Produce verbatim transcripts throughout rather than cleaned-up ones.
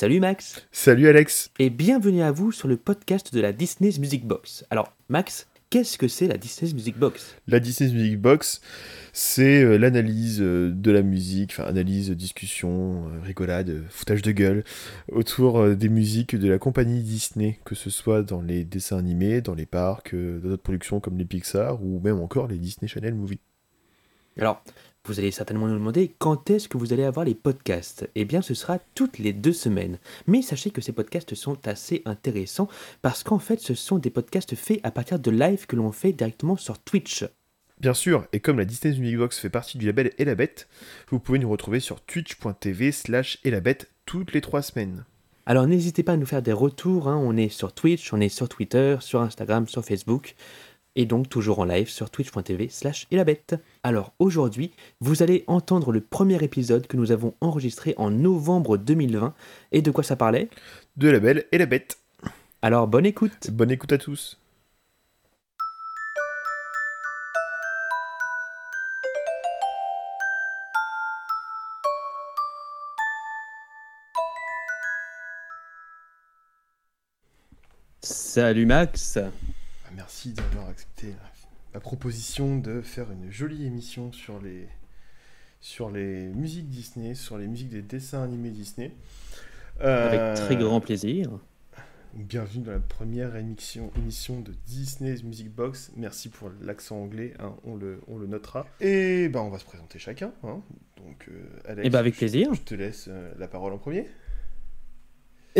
Salut Max. Salut Alex. Et bienvenue à vous sur le podcast de la Disney's Music Box. Alors Max, qu'est-ce que c'est la Disney's Music Box ? La Disney's Music Box, c'est l'analyse de la musique, enfin analyse, discussion, rigolade, foutage de gueule, autour des musiques de la compagnie Disney, que ce soit dans les dessins animés, dans les parcs, dans d'autres productions comme les Pixar ou même encore les Disney Channel Movies. Alors, vous allez certainement nous demander quand est-ce que vous allez avoir les podcasts ? Eh bien, ce sera toutes les deux semaines. Mais sachez que ces podcasts sont assez intéressants parce qu'en fait, ce sont des podcasts faits à partir de lives que l'on fait directement sur Twitch. Bien sûr, et comme la Disney's Music Box fait partie du label Elabète, vous pouvez nous retrouver sur twitch.tv slash Elabète toutes les trois semaines. Alors n'hésitez pas à nous faire des retours, hein. On est sur Twitch, on est sur Twitter, sur Instagram, sur Facebook... Et donc toujours en live sur twitch.tv slash elabète. Alors aujourd'hui, vous allez entendre le premier épisode que nous avons enregistré en novembre deux mille vingt. Et de quoi ça parlait ? De la Belle et la Bête. Alors bonne écoute. Bonne écoute à tous. Salut Max. Merci d'avoir accepté ma proposition de faire une jolie émission sur les, sur les musiques Disney, sur les musiques des dessins animés Disney. Euh, Avec très grand plaisir. Bienvenue dans la première émission, émission de Disney's Music Box. Merci pour l'accent anglais, hein, on, le, on le notera. Et ben, on va se présenter chacun. Hein. Donc, euh, Alex, Et ben avec je, plaisir. je te laisse euh, la parole en premier.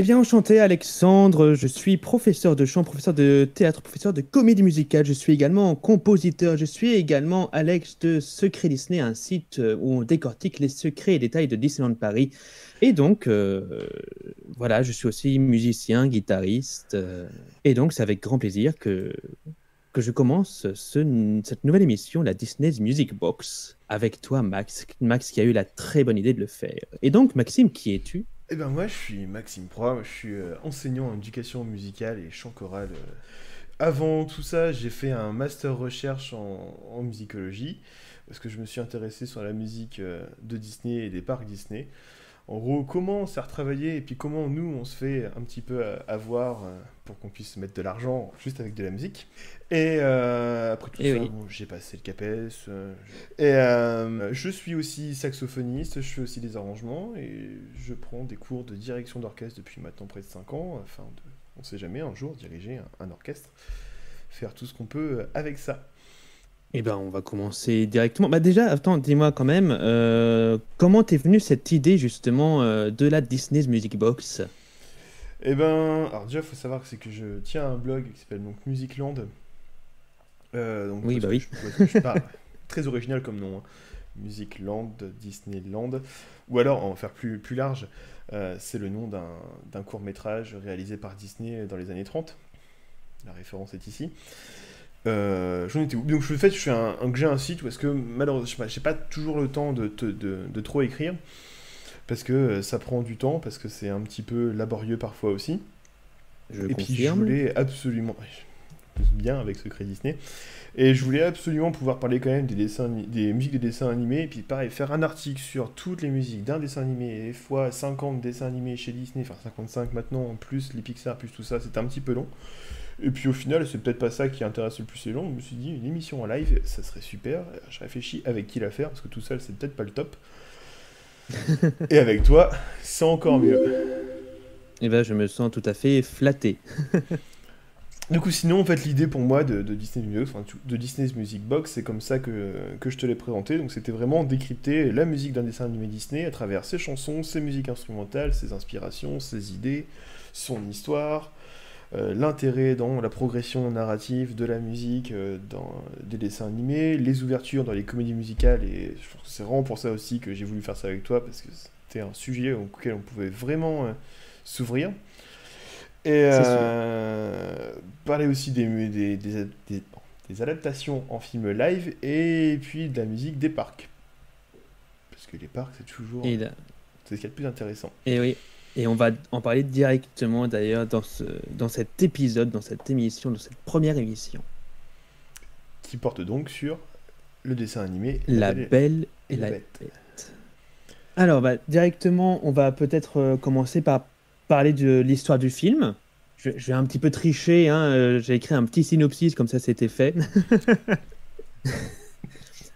Eh bien, enchanté Alexandre, je suis professeur de chant, professeur de théâtre, professeur de comédie musicale, je suis également compositeur, je suis également Alex de Secret Disney, un site où on décortique les secrets et détails de Disneyland Paris. Et donc, euh, voilà, je suis aussi musicien, guitariste, euh, et donc c'est avec grand plaisir que, que je commence ce, cette nouvelle émission, la Disney's Music Box, avec toi Max, Max qui a eu la très bonne idée de le faire. Et donc, Maxime, qui es-tu ? Eh ben moi je suis Maxime Proie, je suis enseignant en éducation musicale et chant choral. Avant tout ça, j'ai fait un master recherche en, en musicologie, parce que je me suis intéressé sur la musique de Disney et des parcs Disney. En gros, comment on s'est retravaillé et puis comment nous on se fait un petit peu avoir pour qu'on puisse mettre de l'argent juste avec de la musique. Et euh, après tout et ça, oui. bon, j'ai passé le CAPES. Euh, je... Et euh, je suis aussi saxophoniste, je fais aussi des arrangements et je prends des cours de direction d'orchestre depuis maintenant près de cinq ans. Enfin, de, on ne sait jamais un jour diriger un, un orchestre, faire tout ce qu'on peut avec ça. Eh ben, on va commencer directement. Bah déjà, attends, dis-moi quand même, euh, comment t'es venue cette idée justement euh, de la Disney's Music Box ? Eh ben, alors déjà, faut savoir que c'est que je tiens un blog qui s'appelle donc Musicland. Euh, donc, oui, bah oui. Je, je, je parle, très original comme nom, hein. Musicland, Disneyland, ou alors, on va faire plus plus large, euh, c'est le nom d'un d'un court métrage réalisé par Disney dans les années trente. La référence est ici. Euh, j'en étais où ? Donc, je fais, je fais un, un, j'ai un site où est-ce que malheureusement, j'ai pas toujours le temps de, de, de, de trop écrire parce que ça prend du temps, parce que c'est un petit peu laborieux parfois aussi. Je et confirme. Puis je voulais absolument, je me bien avec Secret Disney, et je voulais absolument pouvoir parler quand même des dessins, des musiques des dessins animés, et puis pareil faire un article sur toutes les musiques d'un dessin animé et fois cinquante dessins animés chez Disney, enfin cinquante-cinq maintenant, en plus les Pixar, plus tout ça, c'était un petit peu long. Et puis au final, c'est peut-être pas ça qui intéresse le plus les gens. Je me suis dit, une émission en live, ça serait super. Je réfléchis avec qui la faire, parce que tout seul, c'est peut-être pas le top. Et avec toi, c'est encore mieux. Eh ben, je me sens tout à fait flatté. Du coup, sinon, en fait, l'idée pour moi de, de, Disney Music, enfin, de Disney's Music Box, c'est comme ça que, que je te l'ai présenté. Donc, c'était vraiment décrypter la musique d'un dessin animé Disney à travers ses chansons, ses musiques instrumentales, ses inspirations, ses idées, son histoire... Euh, l'intérêt dans la progression narrative de la musique, euh, dans des dessins animés, les ouvertures dans les comédies musicales, et je pense que c'est vraiment pour ça aussi que j'ai voulu faire ça avec toi, parce que c'était un sujet auquel on pouvait vraiment euh, s'ouvrir. Et euh, parler aussi des, des, des, des, des adaptations en film live, et puis de la musique des parcs. Parce que les parcs, c'est toujours... Là... C'est ce qu'il y a de plus intéressant. Et oui. Et on va en parler directement d'ailleurs dans, ce, dans cet épisode, dans cette émission, dans cette première émission. Qui porte donc sur le dessin animé La, la Belle, Belle et la, la Bête. Bête. Alors, bah, directement, on va peut-être euh, commencer par parler de l'histoire du film. Je, je vais un petit peu tricher, hein, euh, j'ai écrit un petit synopsis, comme ça c'était fait.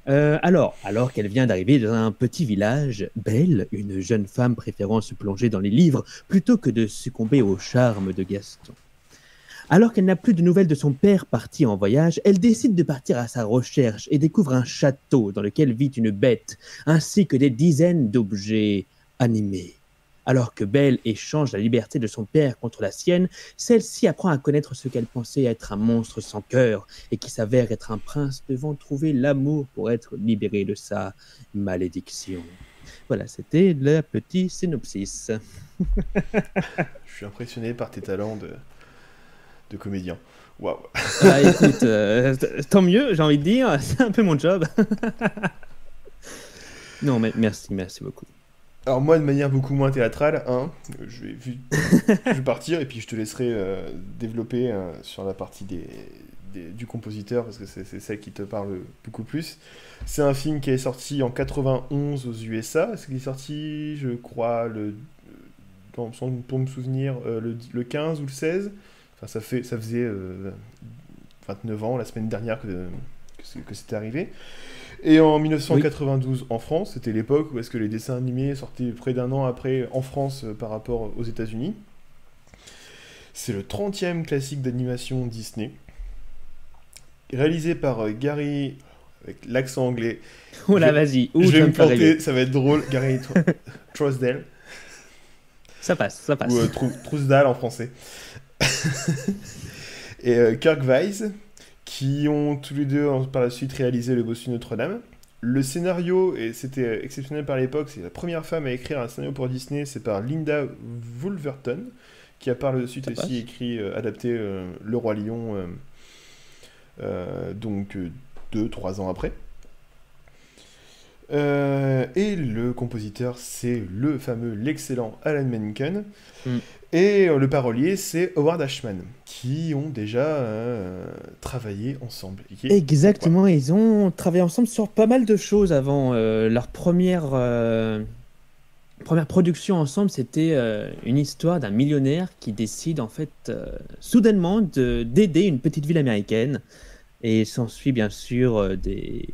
euh, alors, alors qu'elle vient d'arriver dans un petit village, Belle, une jeune femme préférant se plonger dans les livres plutôt que de succomber au charme de Gaston. Alors qu'elle n'a plus de nouvelles de son père parti en voyage, elle décide de partir à sa recherche et découvre un château dans lequel vit une bête, ainsi que des dizaines d'objets animés. Alors que Belle échange la liberté de son père contre la sienne, celle-ci apprend à connaître ce qu'elle pensait être un monstre sans cœur et qui s'avère être un prince devant trouver l'amour pour être libéré de sa malédiction. Voilà, c'était le petit synopsis. Je suis impressionné par tes talents de, de comédien. Waouh. Bah, écoute, euh, tant mieux, j'ai envie de dire, c'est un peu mon job. Non, mais merci, merci beaucoup. Alors moi, de manière beaucoup moins théâtrale, hein, je, vais, je vais partir et puis je te laisserai euh, développer euh, sur la partie des, des, du compositeur, parce que c'est, c'est celle qui te parle beaucoup plus. C'est un film qui est sorti en quatre-vingt-onze aux U S A. Est-ce qu'il est sorti, je crois, le, dans, pour me souvenir, euh, le, le quinze ou le seize. Enfin, ça, fait, ça faisait euh, vingt-neuf ans, la semaine dernière, que, que, que c'était arrivé. Et en mille neuf cent quatre-vingt-douze, oui, en France, c'était l'époque où est-ce que les dessins animés sortaient près d'un an après en France euh, par rapport aux États-Unis. C'est le trentième classique d'animation Disney, réalisé par euh, Gary, avec l'accent anglais. Oh là, vas-y. Je vais me planter, ça va être drôle. Gary Trousdale. Ça passe, ça passe. Ou euh, Trousdale en français. Et euh, Kirk Weiss, qui ont tous les deux par la suite réalisé Le Bossu Notre-Dame. Le scénario, et c'était exceptionnel par l'époque, c'est la première femme à écrire un scénario pour Disney, c'est par Linda Wolverton, qui a par la suite Ça aussi passe. écrit, euh, adapté euh, Le Roi Lion, euh, euh, donc deux trois ans après. Euh, et le compositeur, c'est le fameux, l'excellent Alan Menken. Mm. Et le parolier, c'est Howard Ashman, qui ont déjà euh, travaillé ensemble. Est... Exactement, ouais. Ils ont travaillé ensemble sur pas mal de choses avant. Euh, leur première, euh, première production ensemble, c'était euh, une histoire d'un millionnaire qui décide, en fait, euh, soudainement de, d'aider une petite ville américaine. Et s'ensuit, bien sûr, euh, des...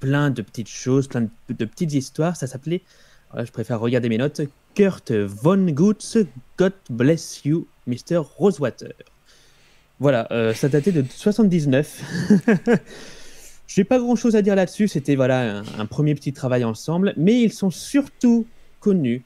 plein de petites choses, plein de, de petites histoires. Ça s'appelait, voilà, je préfère regarder mes notes, Kurt Vonnegut, God Bless You, Mister Rosewater. Voilà, euh, ça datait de soixante-dix-neuf. J'ai pas grand-chose à dire là-dessus. C'était, voilà, un, un premier petit travail ensemble. Mais ils sont surtout connus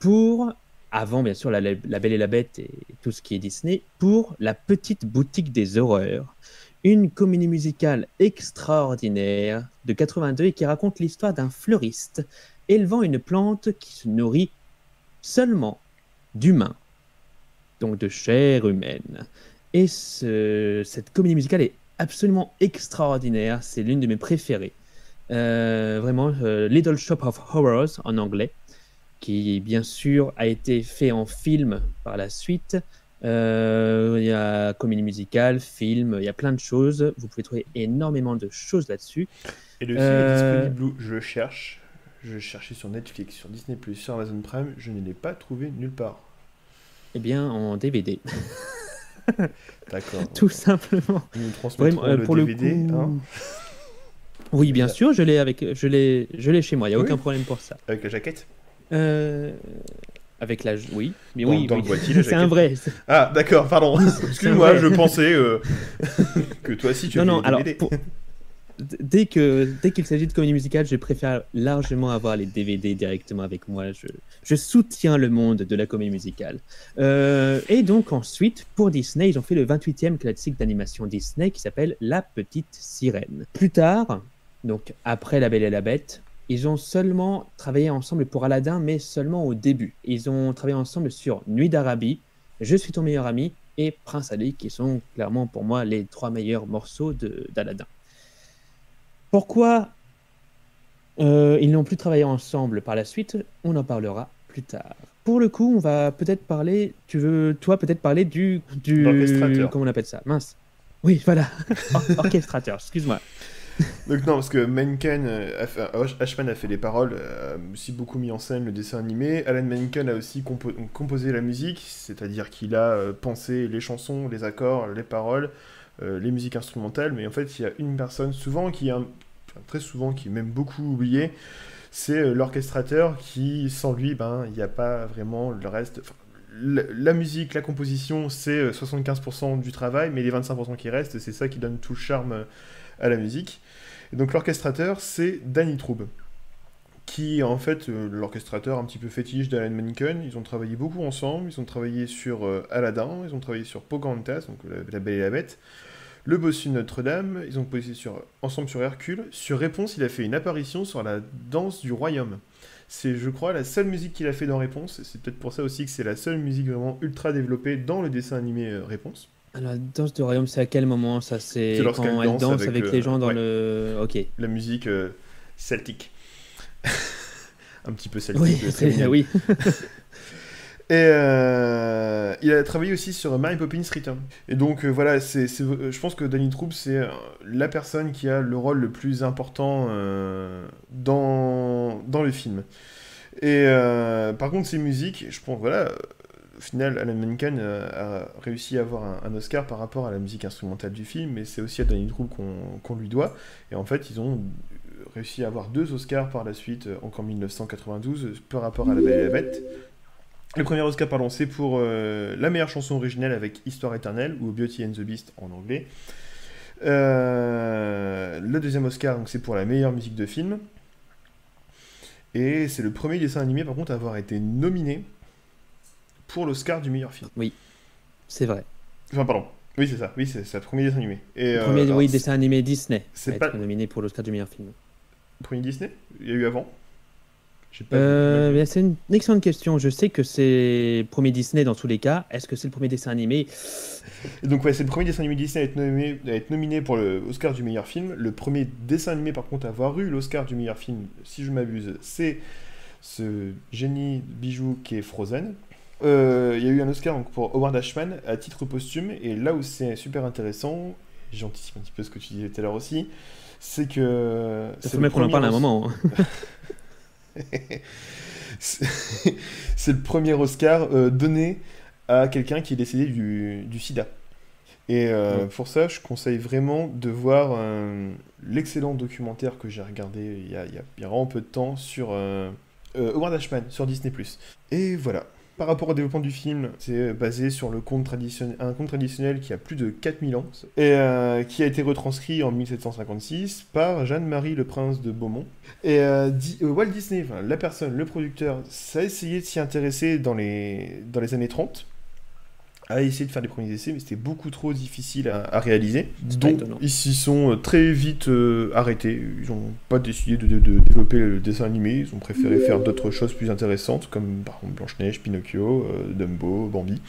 pour, avant bien sûr La, la, la Belle et la Bête et tout ce qui est Disney, pour La Petite Boutique des Horreurs, une comédie musicale extraordinaire de quatre-vingt-deux et qui raconte l'histoire d'un fleuriste élevant une plante qui se nourrit seulement d'humains, donc de chair humaine. Et ce, cette comédie musicale est absolument extraordinaire, c'est l'une de mes préférées. Euh, vraiment, euh, Little Shop of Horrors en anglais, qui bien sûr a été fait en film par la suite. Euh, il y a comédie musicale, film, il y a plein de choses. Vous pouvez trouver énormément de choses là-dessus. Et le euh... film est disponible, je cherche. Je cherchais sur Netflix, sur Disney plus, sur Amazon Prime, je ne l'ai pas trouvé nulle part. Eh bien, en D V D. D'accord. Tout ouais. simplement. Nous transmettrons euh, le pour D V D. Le coup... hein. Oui, bien sûr, je l'ai avec, je l'ai, je l'ai chez moi. Il y a oui. aucun problème pour ça. Avec la jaquette. Euh... Avec la, oui, mais bon, oui, dans oui. Le boîtier, la jaquette. C'est un vrai. Ah, d'accord. Pardon. Excuse-moi, je pensais euh... que toi aussi tu avais non, non, les D V D. Alors, pour... Dès que, dès qu'il s'agit de comédie musicale, je préfère largement avoir les D V D directement avec moi. Je, je soutiens le monde de la comédie musicale. Euh, et donc ensuite, pour Disney, ils ont fait le vingt-huitième classique d'animation Disney qui s'appelle La Petite Sirène. Plus tard, donc après La Belle et la Bête, ils ont seulement travaillé ensemble pour Aladdin, mais seulement au début. Ils ont travaillé ensemble sur Nuit d'Arabie, Je suis ton meilleur ami et Prince Ali, qui sont clairement pour moi les trois meilleurs morceaux de, d'Aladdin. Pourquoi euh, ils n'ont plus travaillé ensemble par la suite, on en parlera plus tard. Pour le coup, on va peut-être parler, tu veux, toi, peut-être parler du... du... L'orchestrateur. Comment on appelle ça? Mince. Oui, voilà. Or- orchestrateur, excuse-moi. Donc non, parce que Menken, a fait, Ashman a fait les paroles, a aussi beaucoup mis en scène le dessin animé. Alan Menken a aussi compo composé la musique, c'est-à-dire qu'il a euh, pensé les chansons, les accords, les paroles, euh, les musiques instrumentales. Mais en fait, il y a une personne souvent qui, a, enfin, très souvent, qui est même beaucoup oubliée, c'est euh, l'orchestrateur qui, sans lui, ben, il n'y a pas vraiment le reste... Enfin, la musique, la composition, c'est soixante-quinze pour cent du travail, mais les vingt-cinq pour cent qui restent, c'est ça qui donne tout le charme à la musique. Et donc l'orchestrateur, c'est Danny Troob, qui est en fait l'orchestrateur un petit peu fétiche d'Alan Menken. Ils ont travaillé beaucoup ensemble, ils ont travaillé sur Aladdin, ils ont travaillé sur Pocahontas, donc La Belle et la Bête, Le Bossu de Notre-Dame, ils ont posé sur, ensemble sur Hercule. Sur Réponse, il a fait une apparition sur la danse du royaume. C'est, je crois, la seule musique qu'il a fait dans Réponse. C'est peut-être pour ça aussi que c'est la seule musique vraiment ultra développée dans le dessin animé Réponse. Alors, danse du royaume, c'est à quel moment ça? C'est quand elle danse, danse avec, avec euh, les gens dans ouais. le. Ok. La musique euh, celtique. Un petit peu celtique. Oui. Très oui. Et euh, il a travaillé aussi sur Mary Poppins Return. Et donc euh, voilà, c'est, c'est, je pense que Danny Troob, c'est la personne qui a le rôle le plus important euh, dans, dans le film. Et euh, par contre, ses musiques, je pense, voilà, au final, Alan Menken a réussi à avoir un, un Oscar par rapport à la musique instrumentale du film, mais c'est aussi à Danny Troob qu'on qu'on lui doit. Et en fait, ils ont réussi à avoir deux Oscars par la suite, encore en mille neuf cent quatre-vingt-douze, par rapport à La Belle et la Bête. Le premier Oscar, pardon, c'est pour euh, la meilleure chanson originale avec Histoire éternelle, ou Beauty and the Beast en anglais. Euh, le deuxième Oscar, donc, c'est pour la meilleure musique de film. Et c'est le premier dessin animé, par contre, à avoir été nominé pour l'Oscar du meilleur film. Oui, c'est vrai. Enfin, pardon. Oui, c'est ça. Oui, c'est le premier dessin animé. Et, le premier euh, alors, oui, dessin animé Disney à être pas... nominé pour l'Oscar du meilleur film. Le premier Disney? Il y a eu avant? Euh, c'est une excellente question. Je sais que c'est le premier Disney dans tous les cas. Est-ce que c'est le premier dessin animé? Donc ouais, c'est le premier dessin animé Disney à être nominé, à être nominé pour l'Oscar du meilleur film. Le premier dessin animé par contre à avoir eu l'Oscar du meilleur film, si je m'abuse, c'est ce génie bijou qui est Frozen. Il euh, y a eu un Oscar donc, pour Howard Ashman à titre posthume. Et là où c'est super intéressant, j'anticipe un petit peu ce que tu disais tout à l'heure aussi, c'est que... Ça faut mettre qu'on en parle à un moment. Hein. C'est le premier Oscar euh, donné à quelqu'un qui est décédé du, du sida. Et euh, ouais. Pour ça, je conseille vraiment de voir euh, l'excellent documentaire que j'ai regardé il y a, il y a vraiment peu de temps sur euh, euh, Howard Ashman sur Disney plus. Et voilà. Par rapport au développement du film, c'est basé sur le conte traditionnel, un conte traditionnel qui a plus de quatre mille ans et euh, qui a été retranscrit en mille sept cent cinquante-six par Jeanne-Marie Le Prince de Beaumont. Et euh, di euh, Walt Disney, enfin, la personne, le producteur, ça a essayé de s'y intéresser dans les, dans les années trente, a essayé de faire des premiers essais, mais c'était beaucoup trop difficile à, à réaliser. Donc ils s'y sont très vite euh, arrêtés. Ils n'ont pas décidé de, de, de développer le dessin animé. Ils ont préféré faire d'autres choses plus intéressantes, comme par exemple Blanche-Neige, Pinocchio, euh, Dumbo, Bambi.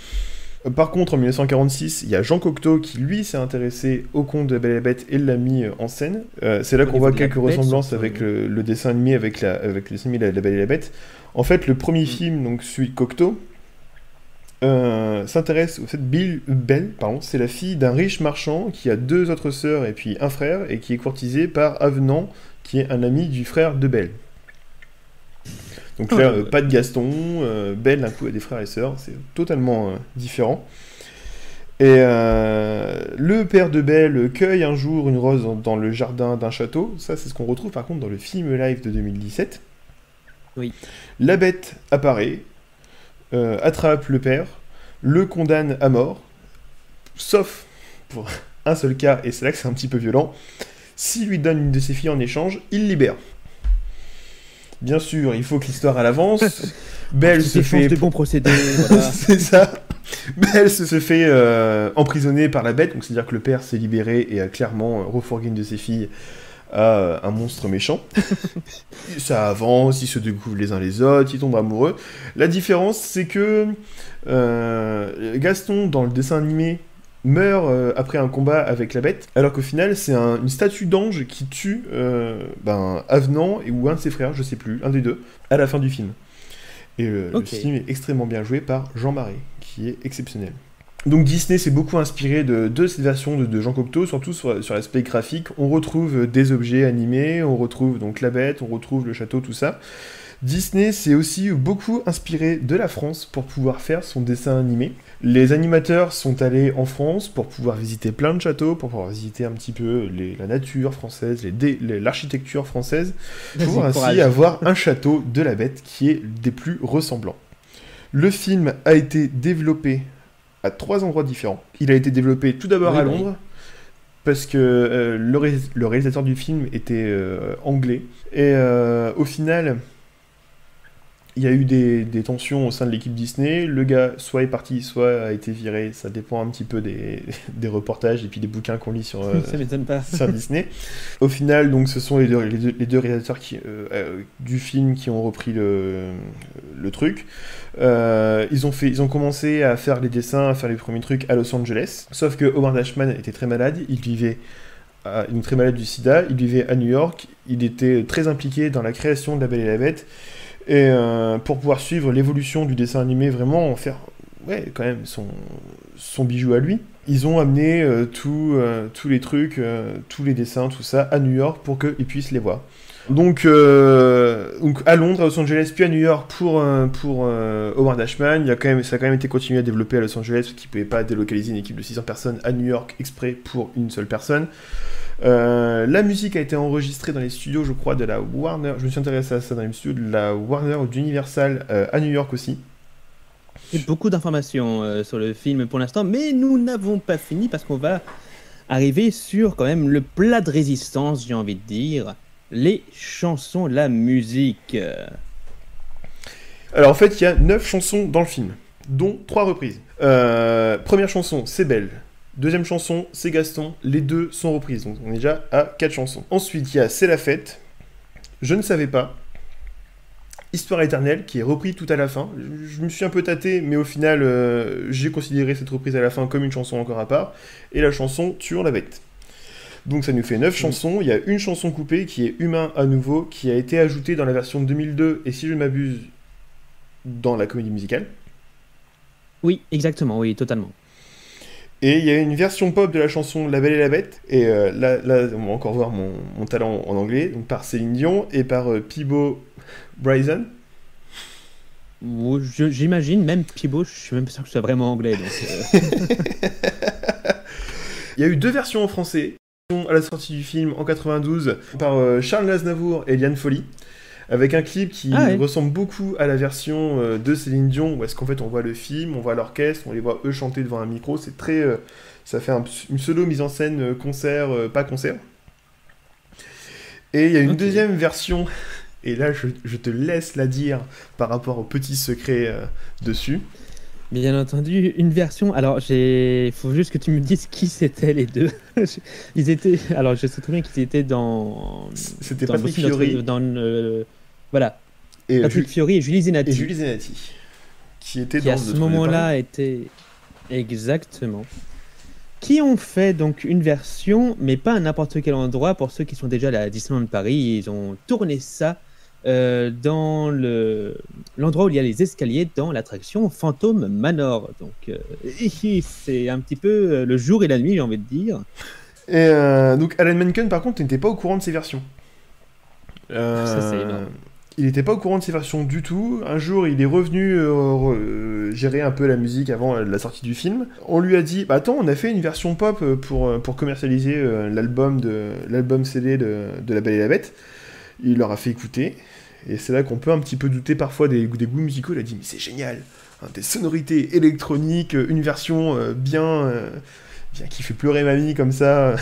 Euh, par contre, en mille neuf cent quarante-six, il y a Jean Cocteau qui, lui, s'est intéressé au conte de Belle et la Bête et l'a mis en scène. Euh, C'est là qu'on voit quelques ressemblances avec le, le dessin animé, avec, la, avec le dessin animé de la Belle et la Bête. En fait, le premier mmh. film, donc celui de Cocteau, Euh, s'intéresse au fait Bill Bell, pardon, c'est la fille d'un riche marchand qui a deux autres sœurs et puis un frère et qui est courtisée par Avenant qui est un ami du frère de Belle. Donc là, euh, pas de Gaston, euh, Belle d'un coup a des frères et sœurs, c'est totalement euh, différent. Et euh, le père de Belle cueille un jour une rose dans, dans le jardin d'un château, ça c'est ce qu'on retrouve par contre dans le film live de deux mille dix-sept. Oui. La bête apparaît. Euh, attrape le père, le condamne à mort, sauf pour un seul cas, et c'est là que c'est un petit peu violent, s'il lui donne une de ses filles en échange, il libère. Bien sûr, il faut que l'histoire à l'avance, Belle se fait... des bons procédés, voilà. C'est ça. Belle se fait euh, emprisonner par la bête, donc c'est-à-dire que le père s'est libéré et a clairement refourgué une de ses filles à un monstre méchant. Ça avance, ils se découvrent les uns les autres, ils tombent amoureux. La différence, c'est que euh, Gaston, dans le dessin animé, meurt euh, après un combat avec la bête, alors qu'au final, c'est un, une statue d'ange qui tue euh, ben, Avenant et, ou un de ses frères, je sais plus, un des deux, à la fin du film. Et euh, okay. Le film est extrêmement bien joué par Jean Marais, qui est exceptionnel. Donc Disney s'est beaucoup inspiré de, de cette version de, de Jean Cocteau, surtout sur, sur l'aspect graphique. On retrouve des objets animés, on retrouve donc la bête, on retrouve le château, tout ça. Disney s'est aussi beaucoup inspiré de la France pour pouvoir faire son dessin animé. Les animateurs sont allés en France pour pouvoir visiter plein de châteaux, pour pouvoir visiter un petit peu les, la nature française, les dé, les, l'architecture française, pour ainsi courage. avoir un château de la Bête qui est des plus ressemblants. Le film a été développé à trois endroits différents. Il a été développé tout d'abord oui, à Londres, oui. parce que euh, le, ré- le réalisateur du film était euh, anglais. Et euh, au final... Il y a eu des, des tensions au sein de l'équipe Disney. Le gars, soit est parti, soit a été viré. Ça dépend un petit peu des, des reportages et puis des bouquins qu'on lit sur, euh, ça m'étonne pas. sur Disney. Au final, donc, ce sont les deux, les deux, les deux réalisateurs qui, euh, euh, du film qui ont repris le, le truc. Euh, ils, ont fait, ils ont commencé à faire les dessins, à faire les premiers trucs à Los Angeles. Sauf que Howard Ashman était très malade. Il vivait... À, il était très malade du sida. Il vivait à New York. Il était très impliqué dans la création de La Belle et la Bête. Et euh, pour pouvoir suivre l'évolution du dessin animé, vraiment faire ouais, quand même son, son bijou à lui, ils ont amené euh, tout, euh, tous les trucs, euh, tous les dessins, tout ça, à New York pour qu'ils puissent les voir. Donc, euh, donc à Londres, à Los Angeles, puis à New York pour, euh, pour euh, Howard Ashman. Il y a quand même, ça a quand même été continué à développer à Los Angeles, parce qu'ils ne pouvaient pas délocaliser une équipe de six cents personnes à New York exprès pour une seule personne. Euh, la musique a été enregistrée dans les studios, je crois, de la Warner. Je me suis intéressé à ça dans les studios de la Warner ou d'Universal euh, à New York aussi. J'ai beaucoup d'informations euh, sur le film pour l'instant, mais nous n'avons pas fini parce qu'on va arriver sur quand même le plat de résistance, j'ai envie de dire, les chansons, la musique. Alors en fait, il y a neuf chansons dans le film, dont trois reprises. Euh, première chanson, c'est Belle. Deuxième chanson, c'est Gaston. Les deux sont reprises, donc on est déjà à quatre chansons. Ensuite, il y a C'est la fête, Je ne savais pas, Histoire éternelle, qui est reprise tout à la fin. Je me suis un peu tâté, mais au final, euh, j'ai considéré cette reprise à la fin comme une chanson encore à part. Et la chanson Tuons la bête. Donc ça nous fait neuf chansons. Il y a une chanson coupée qui est Humain à nouveau, qui a été ajoutée dans la version deux mille deux, et si je ne m'abuse, dans la comédie musicale. Oui, exactement, oui, totalement. Et il y a une version pop de la chanson La Belle et la Bête, et euh, là, là, on va encore voir mon, mon talent en anglais, donc par Céline Dion et par euh, Peabo Bryson. Je, j'imagine, même Peabo, je suis même pas sûr que ce soit vraiment anglais. Donc, euh... il y a eu deux versions en français, à la sortie du film en quatre-vingt-douze, par euh, Charles Aznavour et Liane Foley, avec un clip qui ah ouais. ressemble beaucoup à la version euh, de Céline Dion, où est-ce qu'en fait on voit le film, on voit l'orchestre, on les voit eux chanter devant un micro, c'est très... Euh, ça fait un, une solo mise en scène euh, concert, euh, pas concert. Et il y a une okay. deuxième version, et là je, je te laisse la dire par rapport au petit secret euh, dessus. Bien entendu, une version... Alors, j'ai... faut juste que tu me dises qui c'était les deux. Ils étaient... Alors, je sais très bien qu'ils étaient dans... C'était dans Patrick Fiori. Dans... Euh... Voilà. Et Patrick Ju- Fiori et Julie Zenati. Et Julie Zenati. Qui étaient qui dans... à ce moment-là était... Exactement. Qui ont fait donc une version, mais pas à n'importe quel endroit. Pour ceux qui sont déjà à la Disneyland de Paris, ils ont tourné ça... Euh, dans le... l'endroit où il y a les escaliers dans l'attraction Phantom Manor. Donc, euh, c'est un petit peu le jour et la nuit, j'ai envie de dire. Et euh, donc, Alan Menken, par contre, n'était pas au courant de ces versions. Euh, Ça, c'est énorme. Il n'était pas au courant de ces versions du tout. Un jour, il est revenu euh, re- gérer un peu la musique avant la sortie du film. On lui a dit bah, « Attends, on a fait une version pop pour, pour commercialiser euh, l'album, de, l'album C D de, de La Belle et la Bête. » Il leur a fait écouter, et c'est là qu'on peut un petit peu douter parfois des, des goûts musicaux. Il a dit « Mais c'est génial hein, des sonorités électroniques, une version euh, bien, euh, bien... qui fait pleurer mamie comme ça,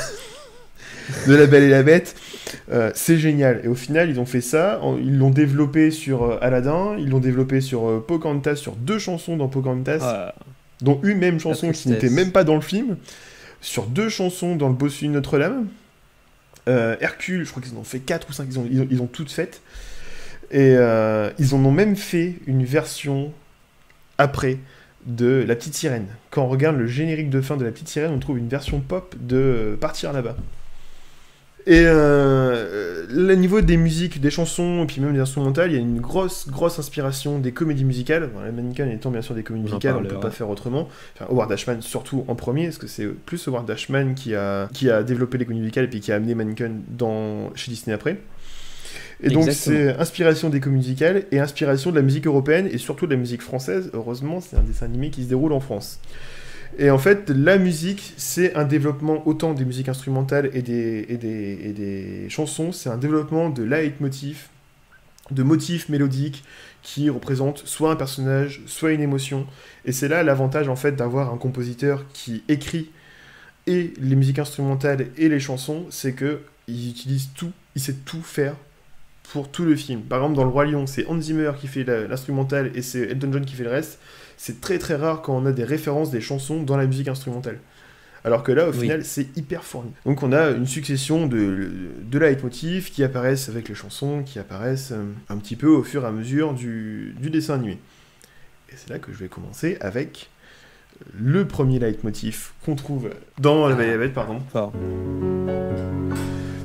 de La Belle et la Bête, euh, c'est génial !» Et au final, ils ont fait ça, en, ils l'ont développé sur euh, Aladdin, ils l'ont développé sur euh, Pocahontas, sur deux chansons dans Pocahontas, ah, dont une même chanson qui n'était même pas dans le film, sur deux chansons dans Le Bossu de Notre-Dame, Euh, Hercule, je crois qu'ils en ont fait quatre ou cinq, ils ont, ils ont, ils ont toutes faites. Et euh, ils en ont même fait une version après de La Petite Sirène. Quand on regarde le générique de fin de La Petite Sirène, on trouve une version pop de Partir là-bas. Et euh, le niveau des musiques, des chansons, et puis même des instrumentales, il y a une grosse, grosse inspiration des comédies musicales. Alan Menken étant bien sûr des comédies musicales, on ne peut pas faire autrement. Enfin, Howard Ashman surtout en premier, parce que c'est plus Howard Ashman qui a, qui a développé les comédies musicales et puis qui a amené Menken dans, chez Disney après. Et donc c'est inspiration des comédies musicales et inspiration de la musique européenne et surtout de la musique française. Heureusement, c'est un dessin animé qui se déroule en France. Et en fait, la musique, c'est un développement autant des musiques instrumentales et des, et des, et des chansons, c'est un développement de leitmotiv, de motifs mélodiques qui représentent soit un personnage, soit une émotion. Et c'est là l'avantage en fait d'avoir un compositeur qui écrit et les musiques instrumentales et les chansons, c'est qu'il utilise tout, il sait tout faire pour tout le film. Par exemple, dans Le Roi Lion, c'est Hans Zimmer qui fait l'instrumental et c'est Elton John qui fait le reste. C'est très très rare quand on a des références des chansons dans la musique instrumentale. Alors que là, au oui. final, c'est hyper fourni. Donc on a une succession de, de leitmotifs qui apparaissent avec les chansons, qui apparaissent un petit peu au fur et à mesure du, du dessin animé. Et c'est là que je vais commencer avec le premier leitmotiv qu'on trouve dans la Elabète, pardon. Fort.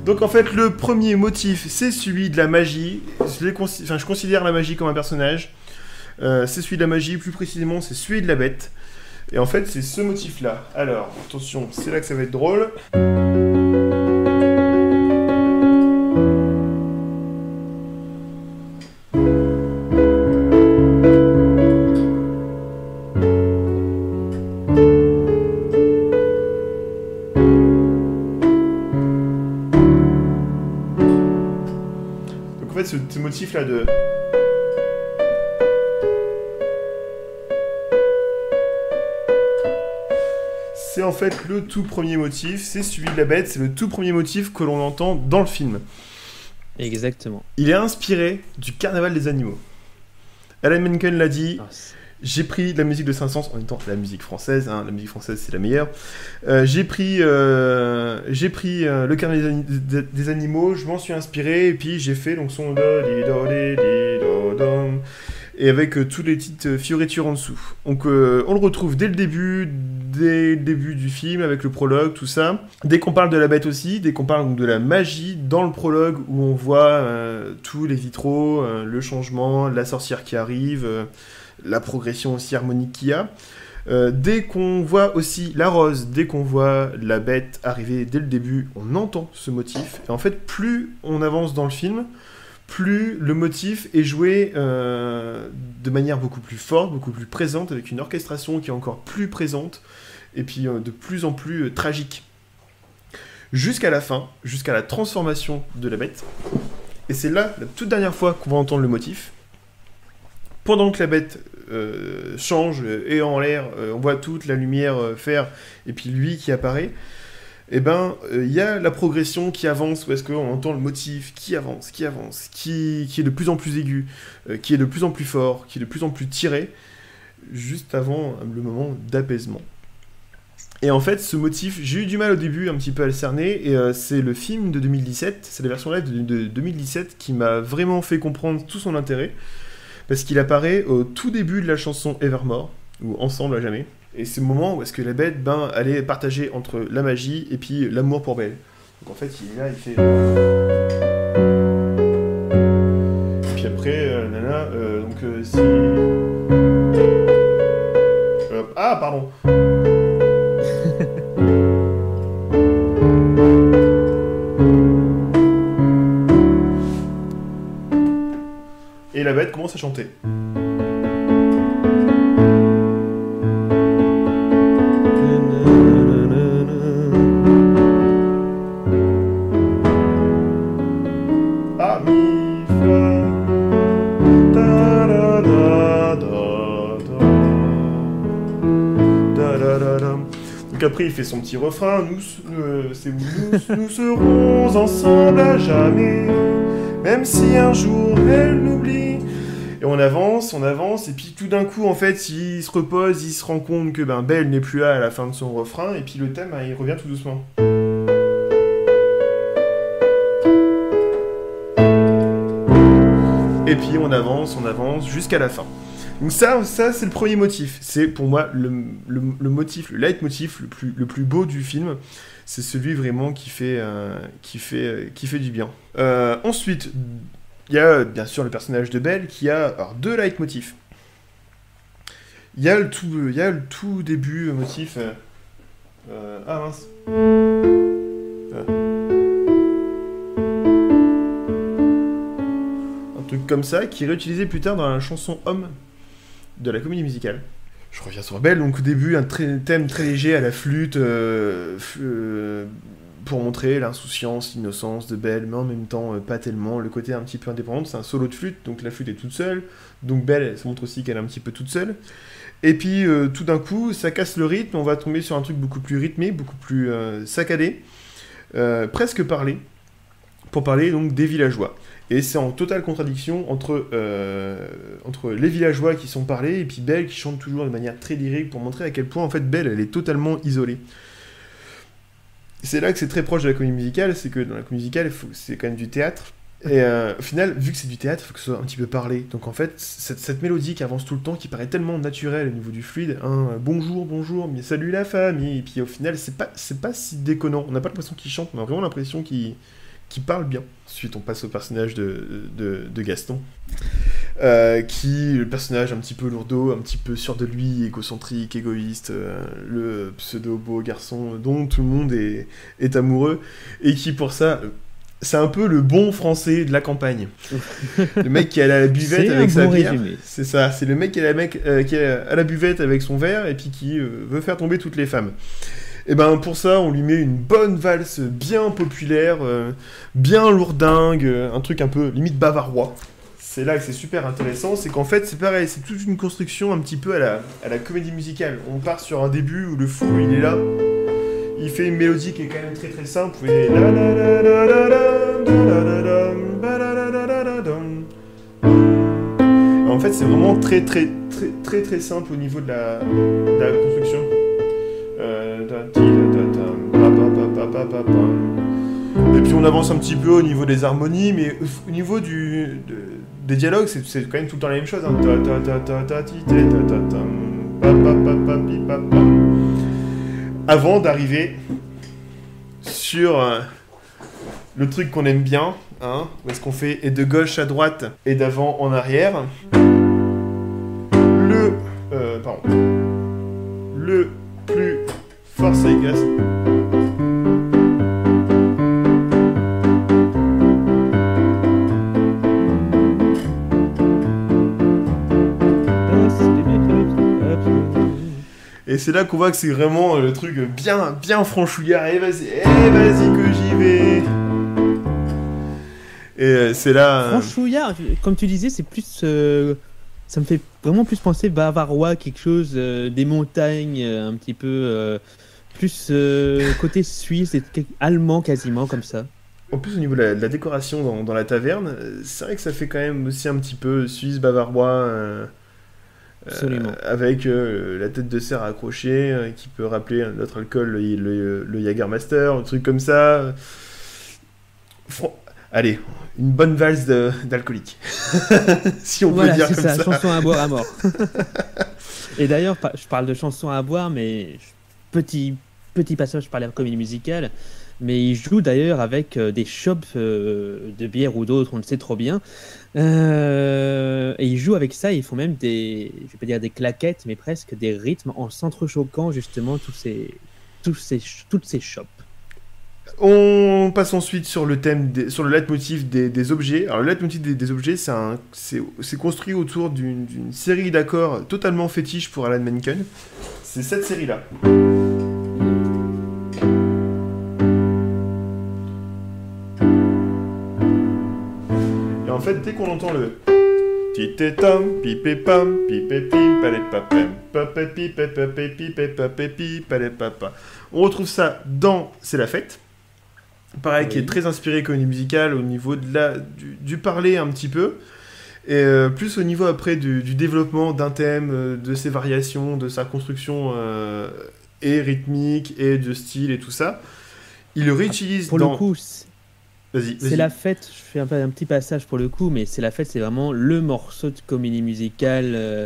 Donc en fait, le premier motif, c'est celui de la magie. Je, les con... enfin, je considère la magie comme un personnage. Euh, c'est celui de la magie, plus précisément, c'est celui de la bête. Et en fait, c'est ce motif-là. Alors, attention, c'est là que ça va être drôle. Donc en fait, ce, ce motif-là de... c'est en fait le tout premier motif, c'est celui de la bête, c'est le tout premier motif que l'on entend dans le film. Exactement. Il est inspiré du carnaval des animaux. Alan Menken l'a dit, oh, j'ai pris de la musique de Saint-Saëns, en même temps la musique française, hein, la musique française c'est la meilleure. Euh, j'ai pris, euh, j'ai pris euh, le carnaval des, an- des animaux, je m'en suis inspiré, et puis j'ai fait donc son do-di-do-di-di-do-dom. Et avec euh, tous les petites euh, fioritures en dessous. Donc euh, on le retrouve dès le début, dès le début du film, avec le prologue, tout ça. Dès qu'on parle de la bête aussi, dès qu'on parle donc, de la magie, dans le prologue où on voit euh, tous les vitraux, euh, le changement, la sorcière qui arrive, euh, la progression aussi harmonique qu'il y a. Euh, dès qu'on voit aussi la rose, dès qu'on voit la bête arriver dès le début, on entend ce motif. Et en fait, plus on avance dans le film, plus le motif est joué euh, de manière beaucoup plus forte, beaucoup plus présente, avec une orchestration qui est encore plus présente, et puis euh, de plus en plus euh, tragique. Jusqu'à la fin, jusqu'à la transformation de la bête, et c'est là, la toute dernière fois qu'on va entendre le motif, pendant que la bête euh, change, euh, et en l'air, euh, on voit toute la lumière euh, faire, et puis lui qui apparaît, et eh ben, il euh, y a la progression qui avance, où est-ce qu'on entend le motif qui avance, qui avance, qui, qui est de plus en plus aigu, euh, qui est de plus en plus fort, qui est de plus en plus tiré, juste avant le moment d'apaisement. Et en fait, ce motif, j'ai eu du mal au début un petit peu à le cerner, et euh, c'est le film de deux mille dix-sept, c'est la version live de, de deux mille dix-sept qui m'a vraiment fait comprendre tout son intérêt, parce qu'il apparaît au tout début de la chanson Evermore, ou Ensemble à jamais. Et c'est le moment où est-ce que la bête, ben, elle est partagée entre la magie et puis l'amour pour Belle. Donc en fait, il est là, il fait... Et puis après, euh, nana, euh, donc euh, si... Euh, ah, pardon. Et la bête commence à chanter. Après, il fait son petit refrain, nous, euh, c'est où nous, nous serons ensemble à jamais, même si un jour elle l'oublie. Et on avance, on avance, et puis tout d'un coup, en fait, il se repose, il se rend compte que ben, Belle n'est plus là à la fin de son refrain, et puis le thème, il revient tout doucement. Et puis on avance, on avance, jusqu'à la fin. Donc ça, ça c'est le premier motif, c'est pour moi le, le, le motif, le leitmotiv le plus, le plus beau du film, c'est celui vraiment qui fait, euh, qui fait, euh, qui fait du bien. Euh, ensuite, il y a bien sûr le personnage de Belle qui a alors, deux leitmotifs. Il y a le tout, il y a le tout début euh, motif. Euh, euh, ah mince. Euh. Un truc comme ça qui est réutilisé plus tard dans la chanson Homme de la comédie musicale. Je reviens sur Belle, donc au début, un très, thème très léger à la flûte, euh, euh, pour montrer l'insouciance, l'innocence de Belle, mais en même temps, euh, pas tellement, le côté un petit peu indépendant, c'est un solo de flûte, donc la flûte est toute seule, donc Belle, elle, ça montre aussi qu'elle est un petit peu toute seule, et puis euh, tout d'un coup, ça casse le rythme, on va tomber sur un truc beaucoup plus rythmé, beaucoup plus euh, saccadé, euh, presque parlé, pour parler donc des villageois. Et c'est en totale contradiction entre, euh, entre les villageois qui sont parlés et puis Belle qui chante toujours de manière très lyrique pour montrer à quel point en fait Belle elle est totalement isolée. C'est là que c'est très proche de la comédie musicale, c'est que dans la comédie musicale faut, c'est quand même du théâtre. Et euh, au final, vu que c'est du théâtre, il faut que ce soit un petit peu parlé. Donc en fait, cette, cette mélodie qui avance tout le temps, qui paraît tellement naturelle au niveau du fluide, hein, bonjour, bonjour, mais salut la famille. Et puis au final, c'est pas, c'est pas si déconnant. On n'a pas l'impression qu'il chante, on a vraiment l'impression qu'il... qui parle bien. Ensuite, on passe au personnage de, de, de Gaston, euh, qui, le personnage un petit peu lourdeau, un petit peu sûr de lui, égocentrique, égoïste, euh, le pseudo-beau garçon dont tout le monde est, est amoureux, et qui, pour ça, c'est un peu le bon français de la campagne. Le mec qui est à la buvette avec bon sa bière. Résumé. C'est ça, c'est le mec qui est, la mec, euh, qui est à la buvette avec son verre, et puis qui euh, veut faire tomber toutes les femmes. Et ben pour ça, on lui met une bonne valse bien populaire, euh, bien lourdingue, un truc un peu limite bavarois. C'est là que c'est super intéressant, c'est qu'en fait c'est pareil, c'est toute une construction un petit peu à la, à la comédie musicale. On part sur un début où le fou il est là, il fait une mélodie qui est quand même très très simple, où il est la la la la la la la la. En fait c'est vraiment très très très très très simple au niveau de la, de la construction. Et puis on avance un petit peu au niveau des harmonies, mais au niveau du, de, des dialogues, c'est, c'est quand même tout le temps la même chose. Hein. Avant d'arriver sur euh, le truc qu'on aime bien, hein, où est-ce qu'on fait et de gauche à droite et d'avant en arrière. Le, euh, pardon, le plus fort ça y reste. Et c'est là qu'on voit que c'est vraiment le truc bien, bien franchouillard. Et vas-y, et vas-y que j'y vais. Et c'est là... Franchouillard, comme tu disais, c'est plus... Euh, ça me fait vraiment plus penser bavarois, quelque chose, euh, des montagnes, euh, un petit peu... Euh, plus euh, côté suisse, et allemand quasiment, comme ça. En plus, au niveau de la, de la décoration dans, dans la taverne, c'est vrai que ça fait quand même aussi un petit peu suisse, bavarois... Euh... Absolument. Euh, avec euh, la tête de cerf accrochée euh, qui peut rappeler euh, notre alcool, le, le, le Jägermeister, un truc comme ça. Fro- Allez, une bonne valse de, d'alcoolique. Si on voilà, peut dire c'est comme ça. Voilà, c'est ça, chanson à boire à mort. Et d'ailleurs, pa- je parle de chanson à boire, mais petit, petit passage par la comédie musicale. Mais il joue d'ailleurs avec euh, des chopes euh, de bière ou d'autres, on ne sait trop bien. Euh, et ils jouent avec ça, ils font même des, je vais pas dire des claquettes, mais presque des rythmes en s'entrechoquant justement tous ces, tous ces, toutes ces chopes. On passe ensuite sur le thème, des, sur le leitmotiv des, des objets. Alors le leitmotiv des, des objets, c'est, un, c'est, c'est construit autour d'une, d'une série d'accords totalement fétiche pour Alan Menken. C'est cette série-là. En fait, dès qu'on entend le titétam, pipépam, pipépim, palépapem, papapi, papapi, papapi, palépapa. On retrouve ça dans C'est la fête. Pareil, oui. Qui est très inspiré comédie musicale au niveau de la, du, du parler un petit peu. Et euh, plus au niveau après du, du développement d'un thème, euh, de ses variations, de sa construction euh, et rythmique et de style et tout ça. Il le réutilise ah, pour dans... le coup, Vas-y, vas-y. C'est la fête, je fais un, un petit passage pour le coup, mais c'est la fête, c'est vraiment le morceau de comédie musicale, euh,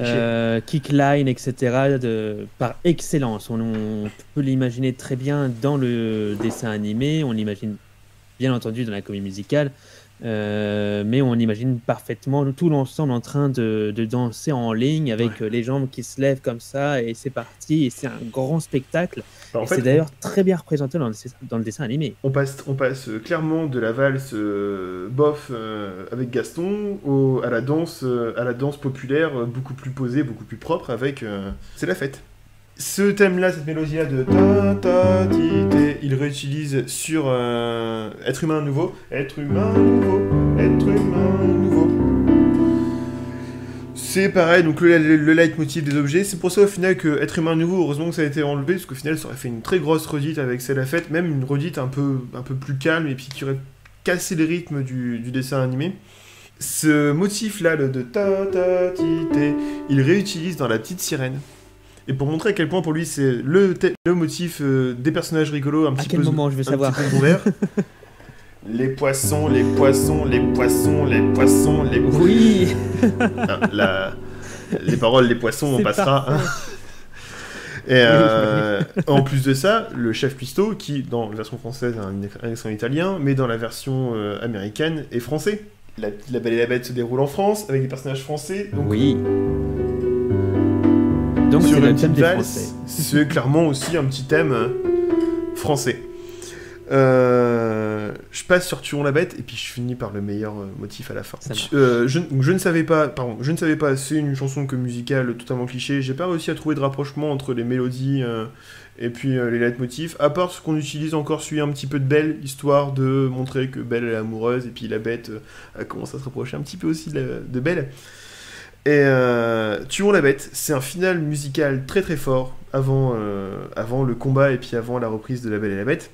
euh, kickline, et cetera, de, par excellence. On, on peut l'imaginer très bien dans le dessin animé, on l'imagine bien entendu dans la comédie musicale, euh, mais on imagine parfaitement tout l'ensemble en train de, de danser en ligne avec ouais. les jambes qui se lèvent comme ça, et c'est parti, et c'est un grand spectacle. Enfin, en fait, c'est d'ailleurs très bien représenté dans le, dans le dessin animé. On passe, on passe clairement de la valse euh, bof euh, avec Gaston au, à, la danse, euh, à la danse populaire, euh, beaucoup plus posée, beaucoup plus propre avec... Euh, c'est la fête. Ce thème-là, cette mélodie-là de ta ta ti té, il réutilise sur euh, Être humain nouveau. Être humain nouveau, être humain nouveau. C'est pareil, donc le, le, le leitmotiv des objets. C'est pour ça au final que Être humain nouveau, heureusement que ça a été enlevé, parce qu'au final ça aurait fait une très grosse redite avec C'est la fête, même une redite un peu, un peu plus calme et puis qui aurait cassé le rythme du, du dessin animé. Ce motif-là, le de ta ta ti té, il réutilise dans La Petite Sirène. Et pour montrer à quel point pour lui c'est le, te- le motif euh, des personnages rigolos un petit peu. À quel moment je veux savoir. Les poissons, les poissons, les poissons, les poissons, les poissons. Oui. Non, la... Les paroles, les poissons, c'est on passera. Hein. Et euh, en plus de ça, le chef cuistot, qui dans la version française a un accent italien, mais dans la version euh, américaine est français. La, la Belle et la Bête se déroule en France avec des personnages français. Donc... Oui. Donc sur une petite valse, c'est clairement aussi un petit thème français. Euh, je passe sur Tuons la bête et puis je finis par le meilleur motif à la fin. Euh, je, je ne savais pas, pardon, je ne savais pas. C'est une chanson que musicale totalement cliché. J'ai pas réussi à trouver de rapprochement entre les mélodies euh, et puis euh, les leitmotifs. À part ce qu'on utilise encore, celui un petit peu de Belle, histoire de montrer que Belle est amoureuse et puis la bête euh, commence à se rapprocher un petit peu aussi de, la, de Belle. Et euh, Tuons la bête, c'est un final musical très très fort avant euh, avant le combat et puis avant la reprise de La Belle et la Bête.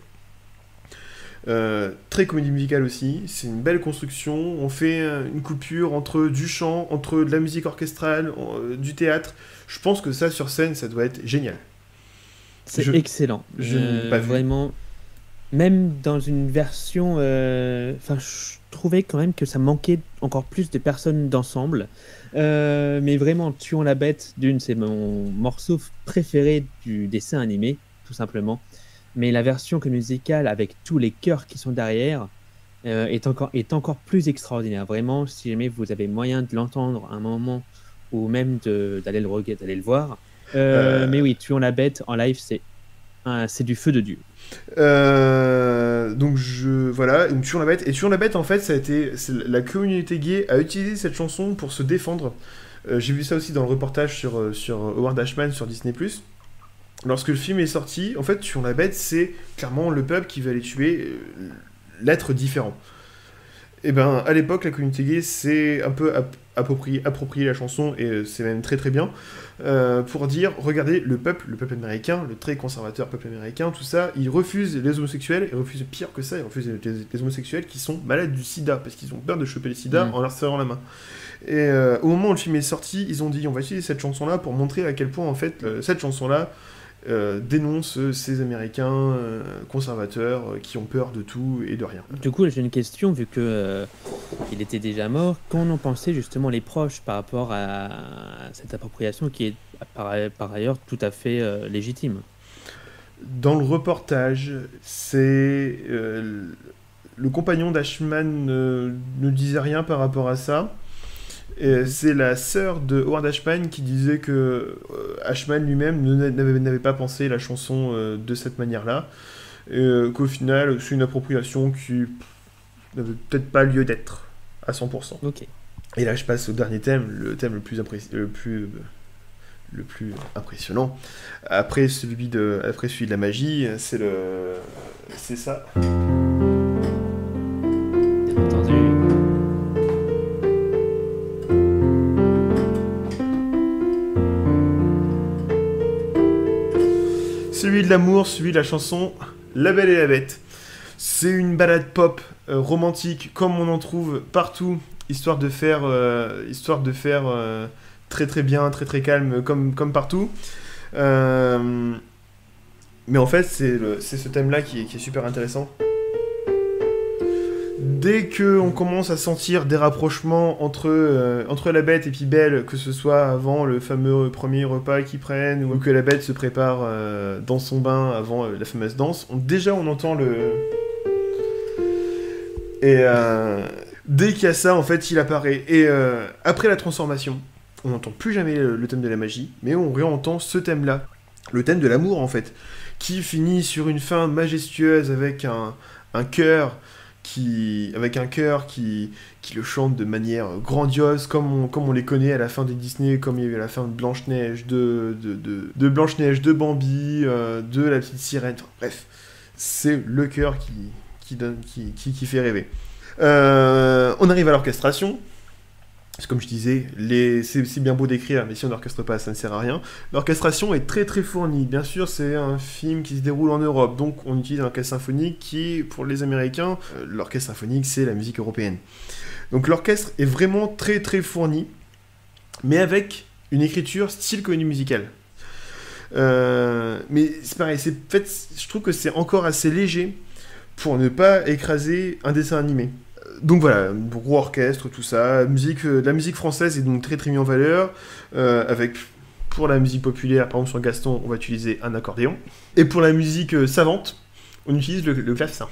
Euh, très comédie musicale aussi, c'est une belle construction, on fait une coupure entre du chant, entre de la musique orchestrale, euh, du théâtre. Je pense que ça sur scène ça doit être génial. C'est je, excellent. Je euh, n'ai pas vu. Vraiment, même dans une version, enfin euh, je trouvais quand même que ça manquait encore plus de personnes d'ensemble, euh, mais vraiment Tuons la bête, d'une c'est mon morceau préféré du dessin animé tout simplement. Mais la version musicale avec tous les chœurs qui sont derrière euh, est, encore, est encore plus extraordinaire. Vraiment, si jamais vous avez moyen de l'entendre à un moment ou même de, d'aller, le reg- d'aller le voir. Euh, euh... Mais oui, Tuons la bête en live, c'est, un, c'est du feu de Dieu. Euh, donc je voilà, donc Tuons la bête. Et Tuons la bête, en fait, ça a été, la communauté gay a utilisé cette chanson pour se défendre. Euh, j'ai vu ça aussi dans le reportage sur, sur Howard Ashman sur Disney plus. Lorsque le film est sorti, en fait, Tuons la bête, c'est clairement le peuple qui va aller tuer euh, l'être différent. Et ben, à l'époque, la communauté gay s'est un peu ap- approprié, approprié la chanson, et euh, c'est même très très bien, euh, pour dire, regardez, le peuple, le peuple américain, le très conservateur peuple américain, tout ça, il refuse les homosexuels, il refuse pire que ça, il refuse les, les homosexuels qui sont malades du sida, parce qu'ils ont peur de choper le sida mmh. en leur serrant la main. Et euh, au moment où le film est sorti, ils ont dit, on va utiliser cette chanson-là pour montrer à quel point, en fait, euh, cette chanson-là, Euh, dénonce euh, ces Américains euh, conservateurs euh, qui ont peur de tout et de rien. Du coup, j'ai une question, vu que euh, il était déjà mort, qu'en ont pensé justement les proches par rapport à cette appropriation qui est par, par ailleurs tout à fait euh, légitime. Dans le reportage, c'est euh, le compagnon d'Ashman euh, ne disait rien par rapport à ça. Et c'est la sœur de Howard Ashman qui disait que Ashman lui-même n'avait, n'avait pas pensé la chanson euh, de cette manière-là, et, euh, qu'au final c'est une appropriation qui pff, n'avait peut-être pas lieu d'être à cent pour cent. Okay. Et là je passe au dernier thème, le thème le plus, impré- le plus, euh, le plus impressionnant, après celui de, après celui de la magie, c'est, le... c'est ça. Celui de l'amour, celui de la chanson La Belle et la Bête. C'est une balade pop euh, romantique comme on en trouve partout, histoire de faire, euh, histoire de faire euh, très très bien, très très calme comme, comme partout. Euh... Mais en fait, c'est, le, c'est ce thème-là qui est, qui est super intéressant. dès qu'on commence à sentir des rapprochements entre, euh, entre Elabète et puis Belle, que ce soit avant le fameux premier repas qu'ils prennent, ou que Elabète se prépare euh, dans son bain avant euh, la fameuse danse, on, déjà on entend le... Et euh, dès qu'il y a ça, en fait, il apparaît. Et euh, après la transformation, on n'entend plus jamais le, le thème de la magie, mais on réentend ce thème-là, le thème de l'amour, en fait, qui finit sur une fin majestueuse avec un, un cœur... Qui, avec un chœur qui, qui le chante de manière grandiose, comme on, comme on les connaît à la fin des Disney, comme il y avait à la fin de Blanche-Neige, de, de, de, de Blanche-Neige, de Bambi, euh, de La Petite Sirène, enfin, bref, c'est le chœur qui, qui, donne, qui, qui, qui fait rêver. Euh, on arrive à l'orchestration, parce que comme je disais, les, c'est, c'est bien beau d'écrire, mais si on n'orchestre pas, ça ne sert à rien. L'orchestration est très très fournie, bien sûr c'est un film qui se déroule en Europe, donc on utilise un orchestre symphonique qui, pour les Américains, euh, l'orchestre symphonique c'est la musique européenne. Donc l'orchestre est vraiment très très fourni, mais avec une écriture style comédie musicale. Euh, mais c'est pareil, c'est, en fait, je trouve que c'est encore assez léger pour ne pas écraser un dessin animé. Donc voilà, gros orchestre, tout ça, musique, euh, la musique française est donc très très mise en valeur, euh, avec, pour la musique populaire, par exemple sur Gaston, on va utiliser un accordéon, et pour la musique euh, savante, on utilise le, le clavecin.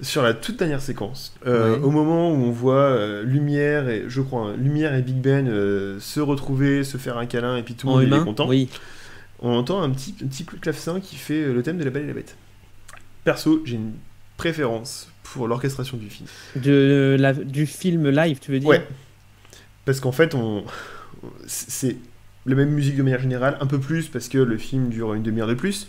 Sur la toute dernière séquence, euh, ouais. Au moment où on voit euh, Lumière et, je crois, hein, Lumière et Big Ben euh, se retrouver, se faire un câlin, et puis tout le monde est content, oui. On entend un petit, un petit coup de clavecin qui fait euh, le thème de La Belle et la Bête. Perso, j'ai une préférence pour l'orchestration du film. De la, du film live, tu veux dire ? Ouais. Parce qu'en fait, on, c'est la même musique de manière générale, un peu plus, parce que le film dure une demi-heure de plus.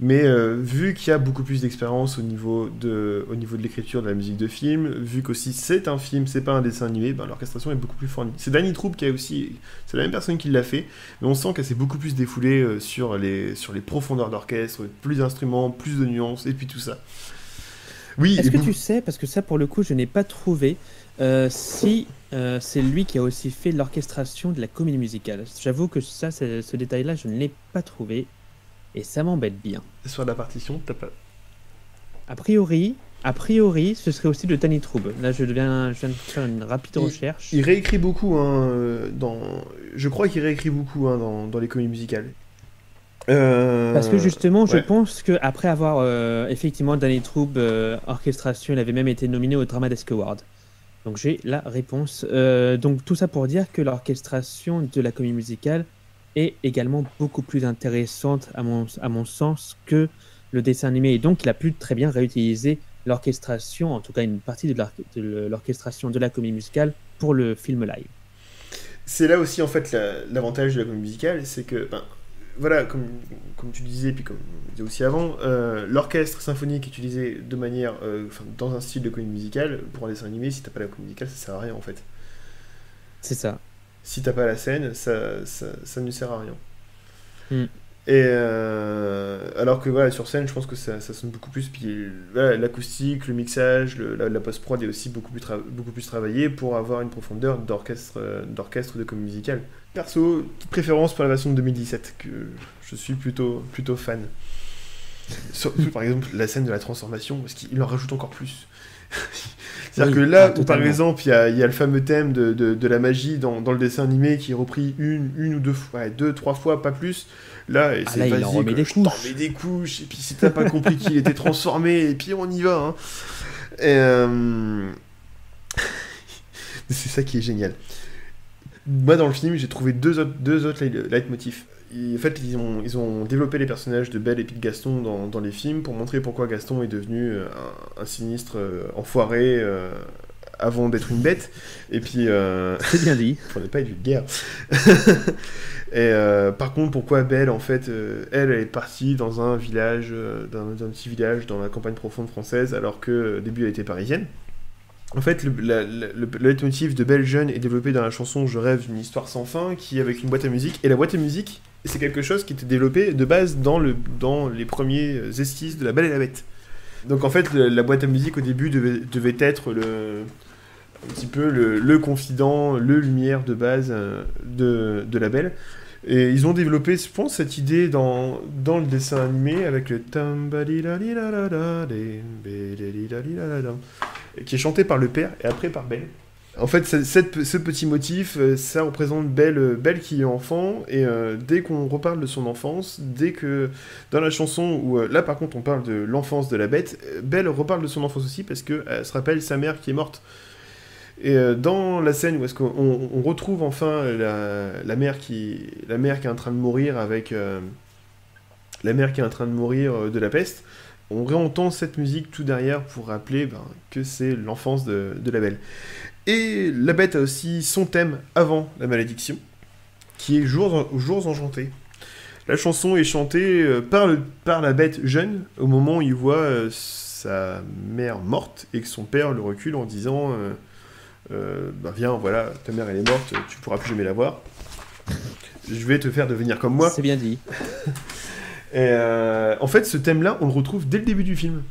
Mais euh, vu qu'il y a beaucoup plus d'expérience au niveau de, au niveau de l'écriture de la musique de film, vu qu'aussi c'est un film, c'est pas un dessin animé, ben l'orchestration est beaucoup plus fournie. C'est Danny Troob qui a aussi... C'est la même personne qui l'a fait, mais on sent qu'elle s'est beaucoup plus défoulée sur les, sur les profondeurs d'orchestre, plus d'instruments, plus de nuances, et puis tout ça. Oui, est-ce que vous... tu sais, parce que ça pour le coup je n'ai pas trouvé, euh, si euh, c'est lui qui a aussi fait l'orchestration de la comédie musicale. J'avoue que ça, ce détail-là, je ne l'ai pas trouvé et ça m'embête bien. Sur la partition, t'as pas... A priori, a priori, ce serait aussi de Danny Troob. Là, je, deviens, je viens de faire une rapide il, recherche. Il réécrit beaucoup, hein, dans... je crois qu'il réécrit beaucoup hein, dans, dans les comédies musicales. Euh... Parce que justement, je ouais. pense qu'après avoir euh, effectivement Danny Troob, euh, orchestration, il avait même été nominé au Drama Desk Award. Donc j'ai la réponse. Euh, donc tout ça pour dire que l'orchestration de la comédie musicale est également beaucoup plus intéressante à mon, à mon sens que le dessin animé. Et donc il a pu très bien réutiliser l'orchestration, en tout cas une partie de, l'or- de l'orchestration de la comédie musicale pour le film live. C'est là aussi en fait la, l'avantage de la comédie musicale, c'est que... Ben... Voilà, comme, comme tu disais, puis comme on disait aussi avant, euh, l'orchestre symphonique utilisé de manière, euh, dans un style de comédie musicale, pour un dessin animé, si t'as pas la comédie musicale, ça sert à rien en fait. C'est ça. Si t'as pas la scène, ça, ça, ça ne sert à rien. Mm. Et euh, alors que voilà, sur scène, je pense que ça, ça sonne beaucoup plus. Puis voilà, l'acoustique, le mixage, le, la, la post-prod est aussi beaucoup plus, tra- beaucoup plus travaillée pour avoir une profondeur d'orchestre, d'orchestre de comédie musicale. Perso, préférence pour la version de deux mille dix-sept, que je suis plutôt, plutôt fan. Surtout, par exemple, la scène de la transformation, parce qu'il en rajoute encore plus. C'est-à-dire oui, que là, ah, où, par exemple, il y, y a le fameux thème de, de, de la magie dans, dans le dessin animé qui est repris une, une ou deux fois, ouais, deux, trois fois, pas plus. Là, et ah, c'est là, basique, il des je t'en mets des couches, et puis si t'as pas compris qu'il était transformé, et puis on y va. Hein. Et, euh... c'est ça qui est génial. Moi, dans le film, j'ai trouvé deux autres, deux autres leitmotifs. En fait, ils ont, ils ont développé les personnages de Belle et de Gaston dans, dans les films pour montrer pourquoi Gaston est devenu un, un sinistre euh, enfoiré euh, avant d'être une bête. Et puis... Euh... C'est bien dit. Pour ne pas être vulgaire. Et euh, par contre, pourquoi Belle, en fait, euh, elle, elle est partie dans un village, euh, dans, dans un petit village dans la campagne profonde française, alors que au début, elle était parisienne. En fait, le, la, le, le, le leitmotiv de Belle Jeune est développé dans la chanson « Je rêve d'une histoire sans fin » qui est avec une boîte à musique. Et la boîte à musique, c'est quelque chose qui était développé de base dans, le, dans les premiers esquisses de La Belle et la Bête. Donc en fait, le, la boîte à musique au début devait, devait être le, un petit peu le, le confident, le lumière de base de, de La Belle. Et ils ont développé, je pense, cette idée dans, dans le dessin animé avec le... qui est chanté par le père et après par Belle. En fait, cette, ce petit motif, ça représente Belle, Belle qui est enfant, et euh, dès qu'on reparle de son enfance, dès que, dans la chanson, où là par contre on parle de l'enfance de la bête, Belle reparle de son enfance aussi, parce qu'elle se rappelle sa mère qui est morte. Et euh, dans la scène où est-ce qu'on on retrouve enfin la, la, mère qui, la mère qui est en train de mourir avec... Euh, la mère qui est en train de mourir de la peste, on réentend cette musique tout derrière pour rappeler ben, que c'est l'enfance de, de la Belle. Et la Bête a aussi son thème avant la malédiction, qui est Jours, Jours Enchantés. La chanson est chantée par, le, par la Bête jeune, au moment où il voit sa mère morte, et que son père le recule en disant euh, euh, « Ben viens, voilà, ta mère elle est morte, tu pourras plus jamais la voir. Je vais te faire devenir comme moi. » C'est bien dit. Et euh, en fait, ce thème-là, on le retrouve dès le début du film,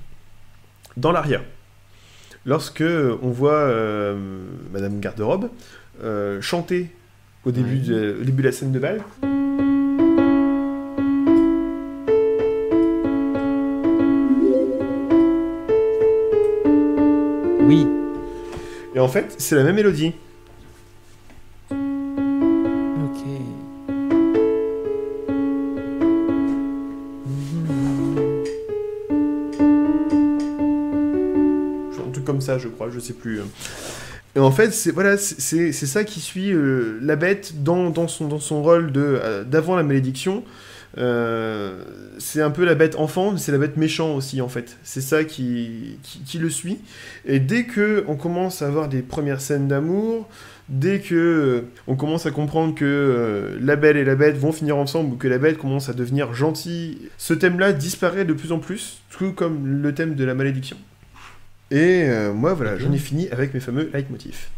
dans l'aria. Lorsque on voit euh, Madame Garde-Robe euh, chanter au début, oui. de, au début de la scène de bal. Oui. Et en fait, c'est la même mélodie. Ça, je crois, je sais plus. Et en fait, c'est voilà, c'est, c'est, c'est ça qui suit euh, la Bête dans, dans son dans son rôle de euh, d'avant la malédiction. Euh, c'est un peu la Bête enfant, mais c'est la Bête méchant aussi en fait. C'est ça qui, qui qui le suit. Et dès que on commence à avoir des premières scènes d'amour, dès que euh, on commence à comprendre que euh, la Belle et la Bête vont finir ensemble ou que la Bête commence à devenir gentille, ce thème-là disparaît de plus en plus, tout comme le thème de la malédiction. Et euh, moi, voilà, j'en ai fini avec mes fameux leitmotifs.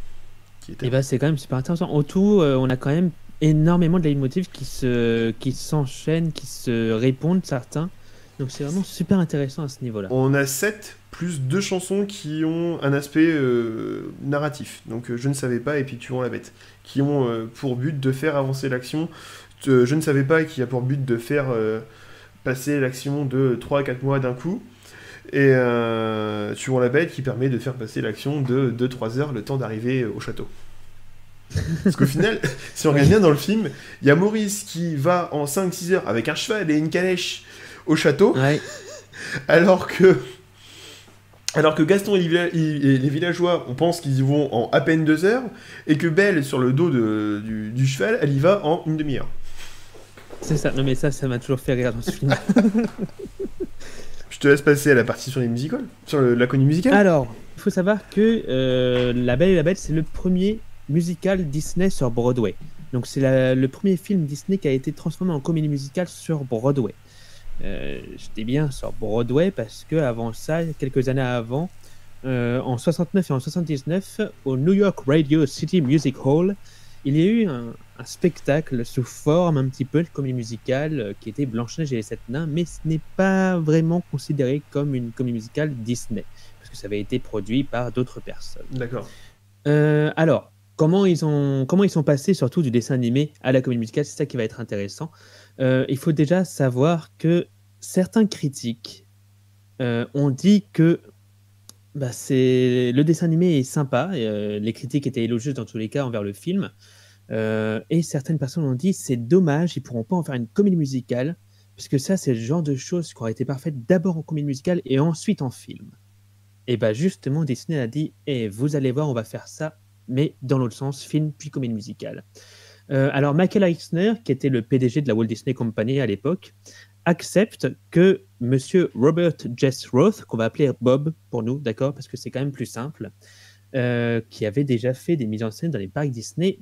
Étaient... Et bah, c'est quand même super intéressant. En tout, euh, on a quand même énormément de leitmotifs qui, se... qui s'enchaînent, qui se répondent, certains. Donc, c'est vraiment super intéressant à ce niveau-là. On a sept plus deux chansons qui ont un aspect euh, narratif. Donc, euh, Je ne savais pas et puis Tuons la bête. Qui ont euh, pour but de faire avancer l'action. Euh, je ne savais pas qui a pour but de faire euh, passer l'action de trois à quatre mois d'un coup. Et euh, Tuons la bête qui permet de faire passer l'action de deux à trois heures le temps d'arriver au château. Parce qu'au final, si on regarde bien dans le film, il y a Maurice qui va en cinq six heures avec un cheval et une calèche au château, ouais. alors que alors que Gaston et les villageois, on pense qu'ils y vont en à peine deux heures, et que Belle, sur le dos de, du, du cheval, elle y va en une demi-heure. C'est ça, non mais ça, ça m'a toujours fait rire dans ce film. Je te laisse passer à la partie sur les musicals, sur le, la connue musicale. Alors, il faut savoir que euh, La Belle et la Bête, c'est le premier musical Disney sur Broadway. Donc, c'est la, le premier film Disney qui a été transformé en comédie musicale sur Broadway. Euh, je dis bien sur Broadway parce que avant ça, quelques années avant, euh, en soixante-neuf et en soixante-dix-neuf, au New York Radio City Music Hall, il y a eu un, un spectacle sous forme un petit peu de comédie musicale qui était Blanche-Neige et les Sept Nains, mais ce n'est pas vraiment considéré comme une comédie musicale Disney, parce que ça avait été produit par d'autres personnes. D'accord. Euh, alors, comment ils, ont, comment ils sont passés surtout du dessin animé à la comédie musicale, c'est ça qui va être intéressant. Euh, il faut déjà savoir que certains critiques euh, ont dit que bah, c'est... le dessin animé est sympa, et, euh, les critiques étaient élogieuses dans tous les cas envers le film, Euh, et certaines personnes ont dit c'est dommage, ils pourront pas en faire une comédie musicale parce que ça c'est le genre de choses qui aurait été parfaite d'abord en comédie musicale et ensuite en film. Et bah justement Disney a dit eh, vous allez voir on va faire ça mais dans l'autre sens, film puis comédie musicale. Euh, alors Michael Eisner qui était le P D G de la Walt Disney Company à l'époque accepte que monsieur Robert Jess Roth, qu'on va appeler Bob pour nous, d'accord, parce que c'est quand même plus simple, euh, qui avait déjà fait des mises en scène dans les parcs Disney.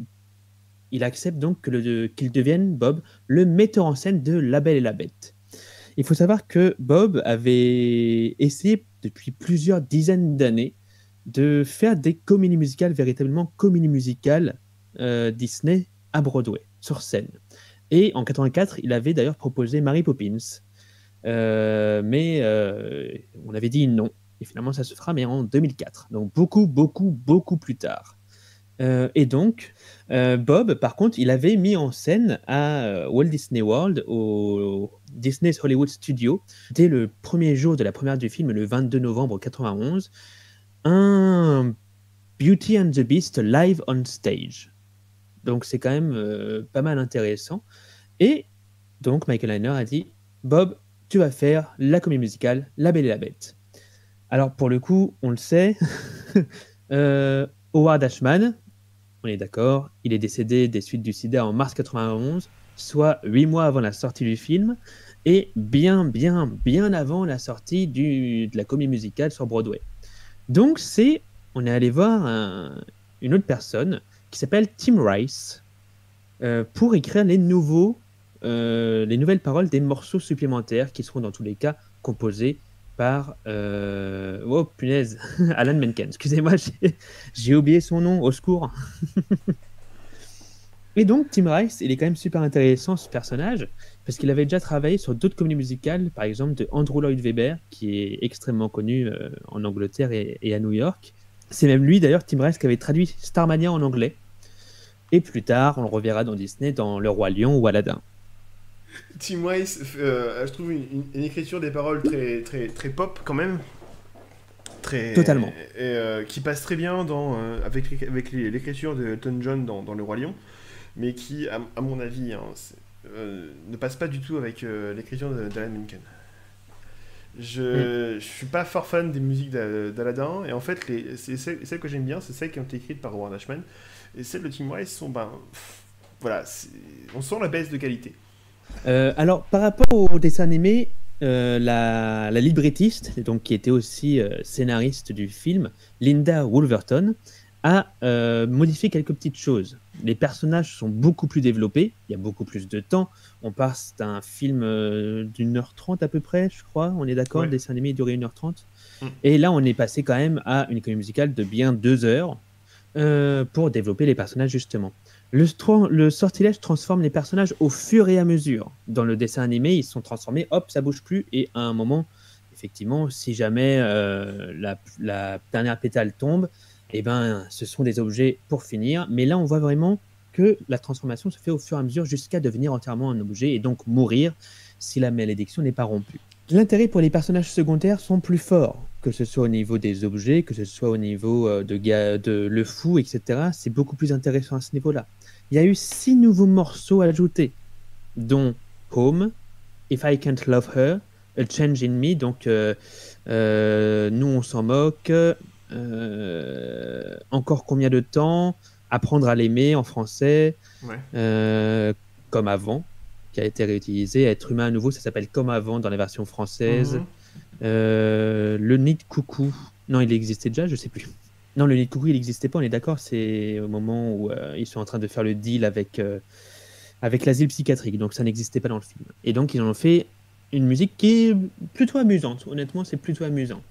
Il accepte donc que le, qu'il devienne, Bob, le metteur en scène de La Belle et la Bête. Il faut savoir que Bob avait essayé depuis plusieurs dizaines d'années de faire des comédies musicales, véritablement comédies musicales euh, Disney à Broadway, sur scène. Et en quatre-vingt-quatre, il avait d'ailleurs proposé Mary Poppins. Euh, mais euh, on avait dit non. Et finalement, ça se fera, mais en deux mille quatre. Donc beaucoup, beaucoup, beaucoup plus tard. Euh, et donc, euh, Bob, par contre, il avait mis en scène à euh, Walt Disney World, au, au Disney's Hollywood Studio, dès le premier jour de la première du film, le vingt-deux novembre mille neuf cent quatre-vingt-onze, un Beauty and the Beast live on stage. Donc c'est quand même euh, pas mal intéressant. Et donc Michael Eisner a dit « Bob, tu vas faire la comédie musicale La Belle et la Bête ». Alors pour le coup, on le sait, euh, Howard Ashman, on est d'accord, il est décédé des suites du sida en mars quatre-vingt-onze, soit huit mois avant la sortie du film, et bien, bien, bien avant la sortie du, de la comédie musicale sur Broadway. Donc c'est, on est allé voir un, une autre personne qui s'appelle Tim Rice euh, pour écrire les, nouveaux, euh, les nouvelles paroles des morceaux supplémentaires qui seront dans tous les cas composés par euh... oh punaise Alan Menken, excusez-moi, j'ai... j'ai oublié son nom, au secours. Et donc Tim Rice, il est quand même super intéressant ce personnage, parce qu'il avait déjà travaillé sur d'autres comédies musicales, par exemple de Andrew Lloyd Webber, qui est extrêmement connu euh, en Angleterre et, et à New York. C'est même lui d'ailleurs, Tim Rice, qui avait traduit Starmania en anglais, et plus tard on le reverra dans Disney dans Le Roi Lion ou Aladdin. Tim Rice, euh, je trouve une, une, une écriture des paroles très, très, très pop quand même. Très, Totalement. Et, et, euh, qui passe très bien dans, euh, avec, avec les, l'écriture de Elton John dans, dans Le Roi Lion, mais qui, à, à mon avis, hein, euh, ne passe pas du tout avec euh, l'écriture d'Alan Menken. Je ne mm. suis pas fort fan des musiques d'Al- d'Aladin, et en fait, les, c'est celles, celles que j'aime bien, c'est celles qui ont été écrites par Howard Ashman, et celles de Tim Rice sont, ben, pff, voilà, on sent la baisse de qualité. Euh, alors, par rapport au dessin animé, euh, la, la librettiste, donc, qui était aussi euh, scénariste du film, Linda Wolverton, a euh, modifié quelques petites choses. Les personnages sont beaucoup plus développés, il y a beaucoup plus de temps. On passe d'un film euh, d'une heure trente à peu près, je crois, on est d'accord, ouais. Le dessin animé durait une heure trente. Mmh. Et là, on est passé quand même à une comédie musicale de bien deux heures euh, pour développer les personnages, justement. Le, stro- le sortilège transforme les personnages au fur et à mesure. Dans le dessin animé, ils sont transformés, hop, ça bouge plus. Et à un moment, effectivement, si jamais euh, la, la dernière pétale tombe, eh ben, ce sont des objets pour finir. Mais là, on voit vraiment que la transformation se fait au fur et à mesure jusqu'à devenir entièrement un objet et donc mourir si la malédiction n'est pas rompue. L'intérêt pour les personnages secondaires sont plus forts, que ce soit au niveau des objets, que ce soit au niveau de, ga- de le fou, et cetera. C'est beaucoup plus intéressant à ce niveau-là. Il y a eu six nouveaux morceaux ajoutés, dont Home, If I Can't Love Her, A Change in Me, donc euh, euh, Nous on s'en moque, euh, Encore combien de temps, Apprendre à l'aimer en français, ouais. euh, Comme avant, qui a été réutilisé, Être humain à nouveau, ça s'appelle Comme avant dans la version française. Mmh. Euh, le nid de coucou, non, il existait déjà, je sais plus. Non, le nid de coucou, il n'existait pas, on est d'accord, c'est au moment où euh, ils sont en train de faire le deal avec, euh, avec l'asile psychiatrique, donc ça n'existait pas dans le film. Et donc, ils en ont fait une musique qui est plutôt amusante, honnêtement, c'est plutôt amusant.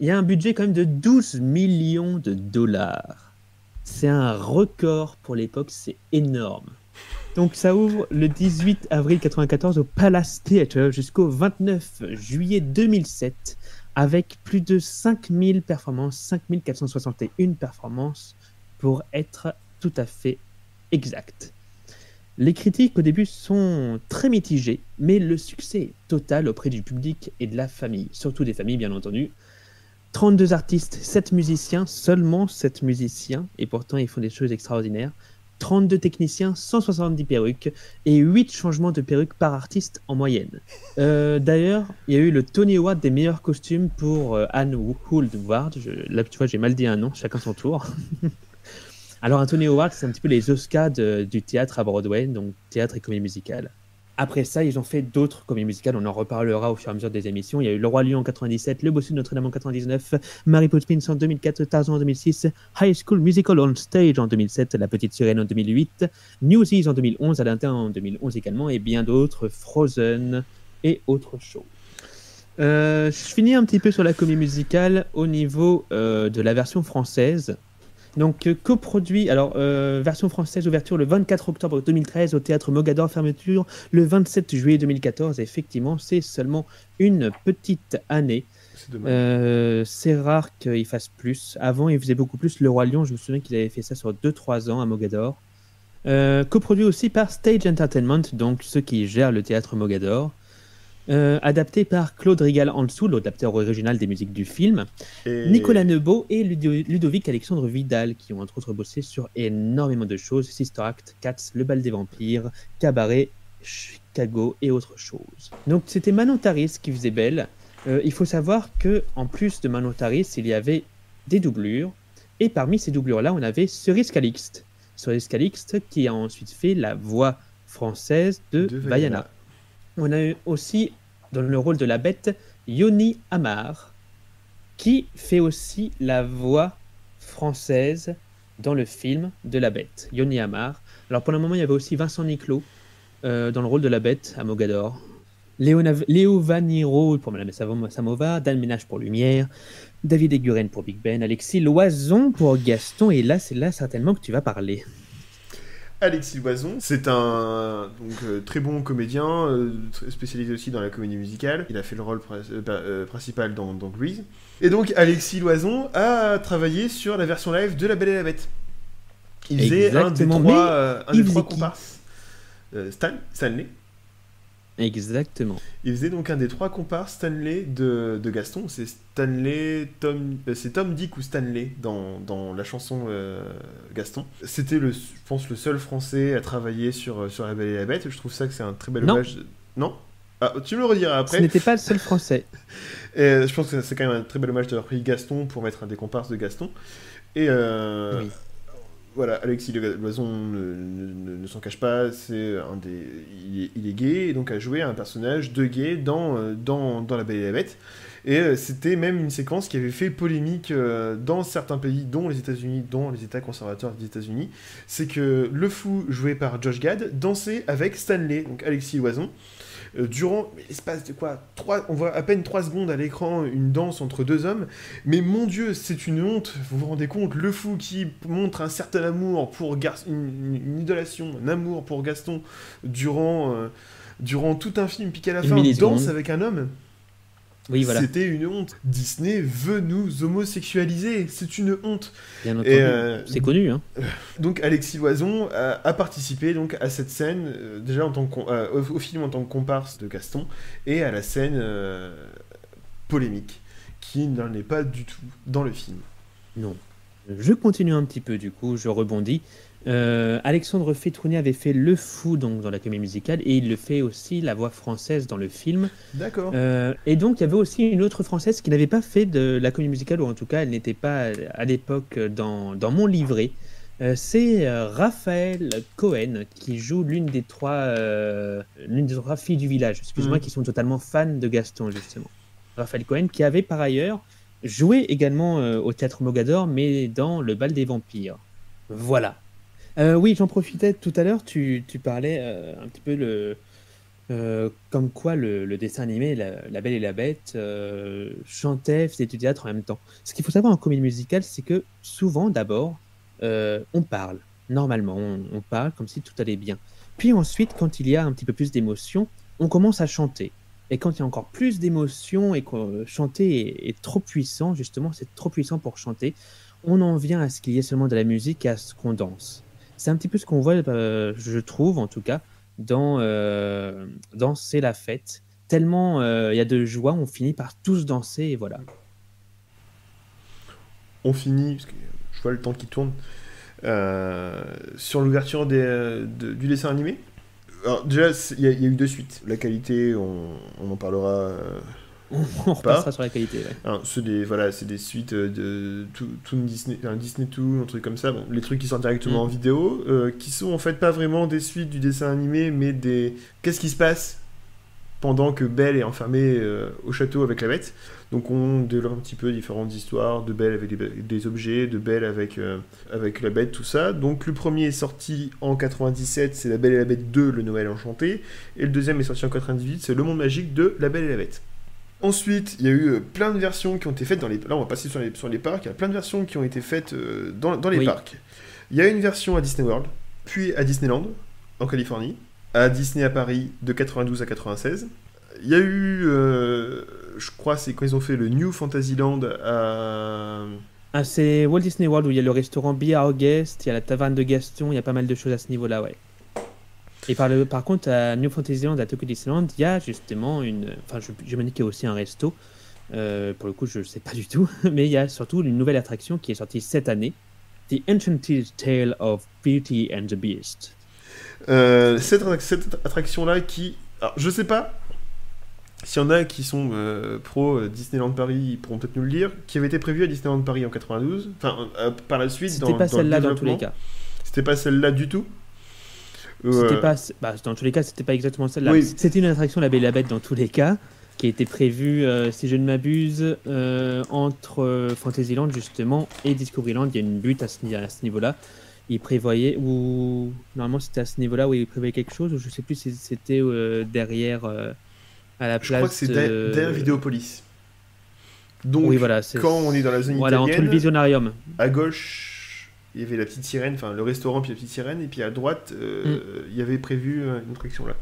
Il y a un budget quand même de douze millions de dollars. C'est un record pour l'époque, c'est énorme. Donc ça ouvre le dix-huit avril quatre-vingt-quatorze au Palace Theatre jusqu'au vingt-neuf juillet deux mille sept avec plus de cinq mille performances, cinq mille quatre cent soixante et une performances pour être tout à fait exact. Les critiques au début sont très mitigées, mais le succès est total auprès du public et de la famille, surtout des familles bien entendu. trente-deux artistes, sept musiciens, seulement sept musiciens, et pourtant ils font des choses extraordinaires. trente-deux techniciens, cent soixante-dix perruques et huit changements de perruques par artiste en moyenne. Euh, d'ailleurs, il y a eu le Tony Award des meilleurs costumes pour euh, Anne Woodward. Je, là, tu vois, j'ai mal dit un nom, chacun son tour. Alors, un Tony Award, c'est un petit peu les Oscars de, du théâtre à Broadway, donc théâtre et comédie musicale. Après ça, ils ont fait d'autres comédies musicales, on en reparlera au fur et à mesure des émissions. Il y a eu Le Roi Lion en quatre-vingt-dix-sept, Le Bossu de Notre-Dame en quatre-vingt-dix-neuf, Mary Poppins en deux mille quatre, Tarzan en deux mille six, High School Musical on Stage en deux mille sept, La Petite Sirène en deux mille huit, Newsies en deux mille onze, Aladdin en deux mille onze également, et bien d'autres, Frozen et autres shows. Euh, je finis un petit peu sur la comédie musicale au niveau euh, de la version française. Donc euh, coproduit, alors euh, version française, ouverture le vingt-quatre octobre deux mille treize au Théâtre Mogador, fermeture le vingt-sept juillet deux mille quatorze. Effectivement, c'est seulement une petite année. C'est dommage. Euh, c'est rare qu'ils fassent plus. Avant, ils faisaient beaucoup plus. Le Roi Lion, je me souviens qu'ils avaient fait ça sur deux trois ans à Mogador. Euh, coproduit aussi par Stage Entertainment, donc ceux qui gèrent le Théâtre Mogador. euh, adapté par Claude Rigal-Anssou, l'adapteur original des musiques du film, et... Nicolas Nebot et Ludo- Ludovic Alexandre Vidal, qui ont entre autres bossé sur énormément de choses, Sister Act, Cats, Le Bal des Vampires, Cabaret, Chicago et autres choses. Donc c'était Manon Taris qui faisait Belle. Euh, il faut savoir que en plus de Manon Taris, il y avait des doublures, et parmi ces doublures-là, on avait Cerise Calixte. Cerise Calixte qui a ensuite fait la voix française de, de Vaiana. On a eu aussi, dans le rôle de la bête, Yoni Amar, qui fait aussi la voix française dans le film de la bête, Yoni Amar. Alors pour le moment, il y avait aussi Vincent Niclot euh, dans le rôle de la bête à Mogador. Léo, Nav- Léo Vaniro pour Madame Samova, Dan Ménage pour Lumière, David Eguren pour Big Ben, Alexis Loison pour Gaston, et là, c'est là certainement que tu vas parler. Alexis Loison, c'est un donc, euh, très bon comédien, euh, spécialisé aussi dans la comédie musicale. Il a fait le rôle pr- euh, euh, principal dans, dans Grease. Et donc, Alexis Loison a travaillé sur la version live de La Belle et la Bête. Il faisait un des trois, euh, un des trois comparses. Euh, Stan, Stanley. Exactement. Il faisait donc un des trois comparses Stanley de, de Gaston. C'est Stanley, Tom, c'est Tom Dick ou Stanley dans, dans la chanson euh, Gaston. C'était, le, je pense, le seul Français à travailler sur, sur La Belle et la Bête. Je trouve ça que c'est un très bel hommage. Non, non ah, tu me le rediras après. Ce n'était pas le seul Français. Et je pense que c'est quand même un très bel hommage d'avoir pris Gaston pour mettre un des comparses de Gaston. Et euh, oui. Voilà, Alexis Loison ne, ne, ne s'en cache pas, c'est un des, il est, il est gay, et donc a joué un personnage de gay dans, dans, dans La Belle et la Bête. Et c'était même une séquence qui avait fait polémique dans certains pays, dont les États-Unis, dont les États conservateurs des États-Unis. C'est que le fou, joué par Josh Gad, dansait avec Stanley, donc Alexis Loison. Durant mais l'espace de quoi trois, on voit à peine trois secondes à l'écran une danse entre deux hommes, mais mon dieu, c'est une honte, vous vous rendez compte, le fou qui montre un certain amour pour Gar- une, une idolation, un amour pour Gaston durant, euh, durant tout un film, puis qu'à la une fin danse avec un homme. Oui, voilà. C'était une honte. Disney veut nous homosexualiser. C'est une honte. Bien entendu. Et euh, c'est connu. Hein. Donc Alexis Loison a, a participé donc à cette scène euh, déjà en tant que, euh, au, au film en tant que comparse de Gaston, et à la scène euh, polémique qui n'en est pas du tout dans le film. Non. Je continue un petit peu du coup. Je rebondis. Euh, Alexandre Fétrouni avait fait le fou donc, dans la comédie musicale, et il le fait aussi la voix française dans le film. D'accord. Euh, et donc il y avait aussi une autre française qui n'avait pas fait de la comédie musicale, ou en tout cas elle n'était pas à l'époque dans, dans mon livret. Euh, c'est euh, Raphaël Cohen qui joue l'une des trois, euh, l'une des trois filles du village, excuse-moi, mmh. qui sont totalement fans de Gaston justement. Raphaël Cohen qui avait par ailleurs joué également euh, au Théâtre Mogador, mais dans Le Bal des Vampires. Voilà. Euh, oui, j'en profitais tout à l'heure, tu, tu parlais euh, un petit peu le, euh, comme quoi le, le dessin animé, la, la Belle et la Bête, euh, chantait, faisait du théâtre en même temps. Ce qu'il faut savoir en comédie musicale, c'est que souvent, d'abord, euh, on parle, normalement, on, on parle comme si tout allait bien. Puis ensuite, quand il y a un petit peu plus d'émotion, on commence à chanter. Et quand il y a encore plus d'émotion et que chanter est, est trop puissant, justement, c'est trop puissant pour chanter, on en vient à ce qu'il y ait seulement de la musique et à ce qu'on danse. C'est un petit peu ce qu'on voit, euh, je trouve, en tout cas, dans, euh, dans C'est la fête. Tellement il euh, y a de joie, on finit par tous danser, et voilà. On finit, parce que je vois le temps qui tourne, euh, sur l'ouverture des, euh, de, du dessin animé. Alors, déjà, il y, y a eu deux suites. La qualité, on, on en parlera... Euh... On repassera sur la qualité. Ouais. Alors, c'est, des, voilà, c'est des suites de tout, tout Disney, un Disney deux, un truc comme ça, bon, les trucs qui sortent directement mmh. en vidéo, euh, qui sont en fait pas vraiment des suites du dessin animé, mais des... Qu'est-ce qui se passe pendant que Belle est enfermée euh, au château avec la bête? Donc on développe un petit peu différentes histoires de Belle avec des, des objets, de Belle avec, euh, avec la bête, tout ça. Donc le premier est sorti en quatre-vingt-dix-sept, c'est La Belle et la Bête deux, Le Noël Enchanté, et le deuxième est sorti en quatre-vingt-dix-huit, c'est Le Monde Magique de La Belle et la Bête. Ensuite, il y a eu plein de versions qui ont été faites dans les... Là, on va passer sur les, sur les parcs. Il y a plein de versions qui ont été faites euh, dans, dans les oui. parcs. Il y a une version à Disney World, puis à Disneyland, en Californie, à Disney à Paris, de quatre-vingt-douze à quatre-vingt-seize. Il y a eu... Euh, je crois c'est quand ils ont fait le New Fantasyland à... Ah, c'est Walt Disney World où il y a le restaurant Be Our Guest, il y a la taverne de Gaston, il y a pas mal de choses à ce niveau-là, ouais. Et par, le, par contre, à New Fantasyland, à Tokyo Disneyland, il y a justement une... Enfin, je, je me dis qu'il y a aussi un resto. Euh, pour le coup, je ne sais pas du tout. Mais il y a surtout une nouvelle attraction qui est sortie cette année. The Enchanted Tale of Beauty and the Beast. Euh, cette, cette attraction-là qui... Alors, je ne sais pas s'il y en a qui sont euh, pro Disneyland Paris, ils pourront peut-être nous le dire, qui avait été prévue à Disneyland Paris en quatre-vingt-douze. Enfin, euh, par la suite, C'était dans, pas dans celle-là dans tous les cas. C'était pas celle-là du tout. C'était euh... pas, bah, dans tous les cas, c'était pas exactement celle-là. Oui. C'était une attraction La Belle et la Bête dans tous les cas, qui était prévue, euh, si je ne m'abuse, euh, entre euh, Fantasyland justement et Discoveryland. Il y a une butte à ce, à ce niveau-là. Ils prévoyaient, ou normalement c'était à ce niveau-là où ils prévoyaient quelque chose, ou je sais plus si c'était euh, derrière euh, à la place. Je crois que c'est derrière de... Vidéopolis. Donc, oui, voilà, c'est... quand on est dans la zone voilà, italienne, entre le Visionarium, à gauche. Il y avait la petite sirène, enfin le restaurant puis la petite sirène, et puis à droite, euh, mm. il y avait prévu une attraction là.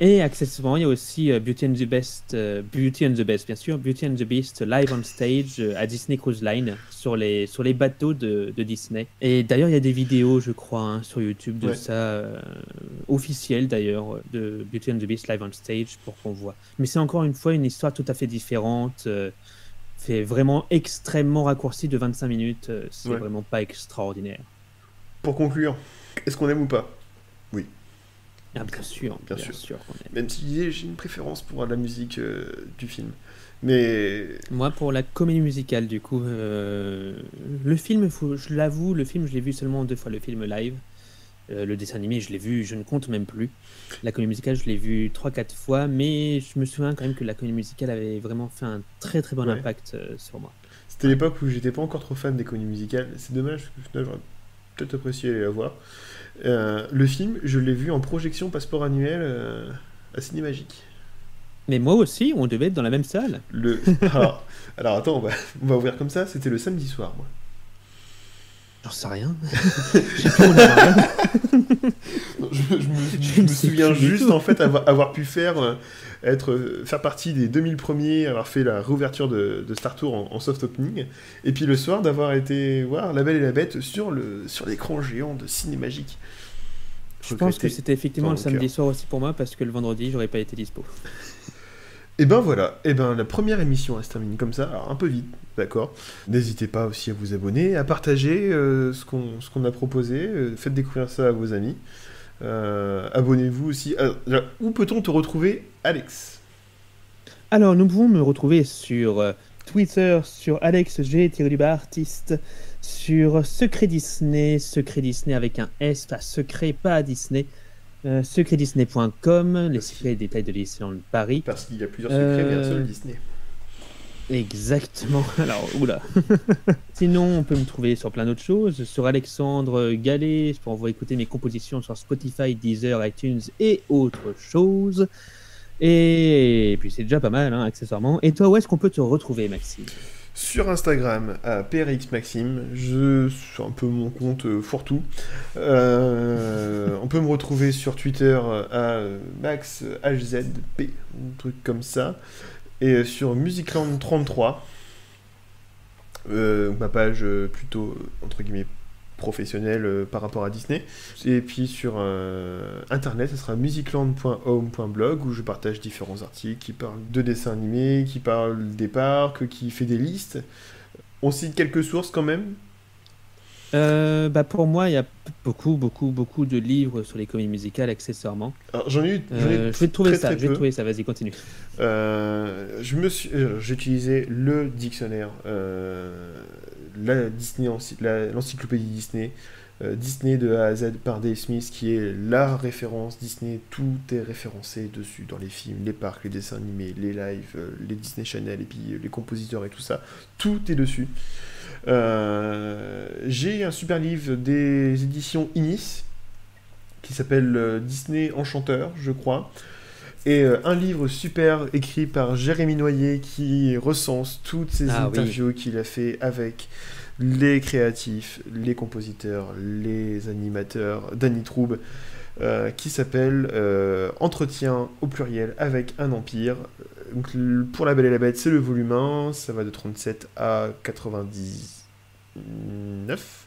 Et accessoirement, il y a aussi Beauty and the Beast, euh, Beauty and the Beast bien sûr, Beauty and the Beast live on stage à Disney Cruise Line sur les sur les bateaux de, de Disney. Et d'ailleurs, il y a des vidéos, je crois, hein, sur YouTube de ouais. ça euh, officielles d'ailleurs de Beauty and the Beast live on stage pour qu'on voit. Mais c'est encore une fois une histoire tout à fait différente. Euh, C'est vraiment extrêmement raccourci de vingt-cinq minutes. C'est ouais. vraiment pas extraordinaire. Pour conclure, est-ce qu'on aime ou pas ? Oui. Ah, bien sûr, bien, bien sûr. sûr qu'on aime. Même si j'ai une préférence pour la musique euh, du film. Mais... Moi, pour la comédie musicale, du coup, euh, le film, faut, je l'avoue, le film, je l'ai vu seulement deux fois, le film live. Euh, le dessin animé, je l'ai vu, je ne compte même plus. La comédie musicale, je l'ai vu trois quatre fois, mais je me souviens quand même que la comédie musicale avait vraiment fait un très très bon ouais. impact euh, sur moi. C'était ouais. l'époque où j'étais pas encore trop fan des comédies musicales. C'est dommage, parce que là, j'aurais peut-être apprécié aller la voir. Euh, le film, je l'ai vu en projection passeport annuel euh, à Cinémagique. Mais moi aussi, on devait être dans la même salle. Le... alors, alors attends, on va, on va ouvrir comme ça. C'était le samedi soir, moi. J'en sais rien. non, je, je, je, je me souviens juste en fait avoir, avoir pu faire euh, être faire partie des deux mille premiers, avoir fait la réouverture de, de Star Tour en, en soft opening, et puis le soir d'avoir été voir La Belle et la Bête sur le sur l'écran géant de Cinémagique. Je, je pense que c'était effectivement le samedi cœur. soir aussi pour moi, parce que le vendredi j'aurais pas été dispo. Et ben voilà, et ben la première émission elle se termine comme ça, alors un peu vite, d'accord. N'hésitez pas aussi à vous abonner, à partager euh, ce, qu'on, ce qu'on a proposé, euh, faites découvrir ça à vos amis. Euh, abonnez-vous aussi. À... Alors, où peut-on te retrouver, Alex ? Alors nous pouvons me retrouver sur Twitter, sur AlexG_artiste, sur Secret Disney, Secret Disney avec un S, pas secret, pas Disney. Euh, secret disney point com, les secrets et détails de Disneyland Paris. Parce qu'il y a plusieurs secrets, euh... mais un seul Disney. Exactement. Alors, oula. Sinon, on peut me trouver sur plein d'autres choses. Sur Alexandre Gallet, pour vous écouter mes compositions sur Spotify, Deezer, iTunes et autres choses. Et, et puis, c'est déjà pas mal, hein, accessoirement. Et toi, où est-ce qu'on peut te retrouver, Maxime ? Sur Instagram, à P R X Maxime, je suis un peu mon compte euh, fourre-tout. Euh, on peut me retrouver sur Twitter à Max H Z P, un truc comme ça. Et sur Musicland trente-trois, euh, ma page plutôt, entre guillemets, professionnelle euh, par rapport à Disney. Et puis sur euh, Internet, ça sera musicland point home point blog, où je partage différents articles qui parlent de dessins animés, qui parlent des parcs, qui fait des listes. On cite quelques sources quand même. Euh, bah pour moi, il y a beaucoup, beaucoup, beaucoup de livres sur les comédies musicales, accessoirement. Alors, j'en ai eu. J'en ai euh, je vais te trouver très, ça. Très je vais te trouver ça. Vas-y, continue. Euh, je me suis, euh, j'utilisais le dictionnaire, euh, la Disney, la, l'encyclopédie Disney, euh, Disney de A à Z par Dave Smith, qui est la référence Disney. Tout est référencé dessus, dans les films, les parcs, les dessins animés, les lives, euh, les Disney Channel, et puis euh, les compositeurs et tout ça. Tout est dessus. Euh, j'ai un super livre des éditions Inis qui s'appelle euh, Disney Enchanteur, je crois, et euh, un livre super écrit par Jérémy Noyer qui recense toutes ces ah, interviews oui. qu'il a fait avec les créatifs, les compositeurs, les animateurs, Danny Troob, euh, qui s'appelle euh, Entretien au pluriel avec un empire. Donc, pour La Belle et la Bête, c'est le volume un, ça va de trente-sept à quatre-vingt-dix-neuf.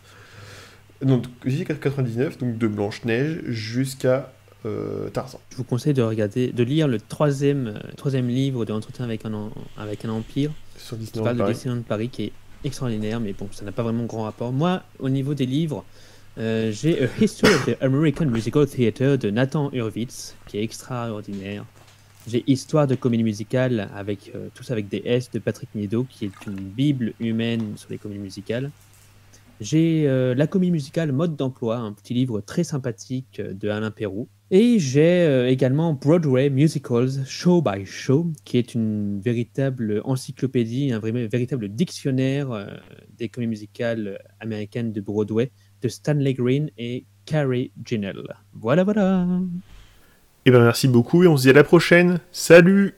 Non, quatre-vingt-dix-neuf, donc de Blanche-Neige jusqu'à euh, Tarzan. Je vous conseille de regarder, de lire le troisième, euh, troisième livre de Entretien avec un, avec un empire, sur Disneyland qui parle de Disneyland Paris, qui est extraordinaire, mais bon, ça n'a pas vraiment grand rapport. Moi, au niveau des livres, euh, j'ai A History of the American Musical Theater de Nathan Hurwitz, qui est extraordinaire. J'ai Histoire de comédie musicale, avec, euh, tous avec des S, de Patrick Niedeau, qui est une bible humaine sur les comédies musicales. J'ai euh, La comédie musicale, mode d'emploi, un petit livre très sympathique de Alain Perroux. Et j'ai euh, également Broadway Musicals, Show by Show, qui est une véritable encyclopédie, un, vrai, un véritable dictionnaire euh, des comédies musicales américaines de Broadway, de Stanley Green et Carrie Ginnell. Voilà, voilà. Eh bien, merci beaucoup et on se dit à la prochaine. Salut!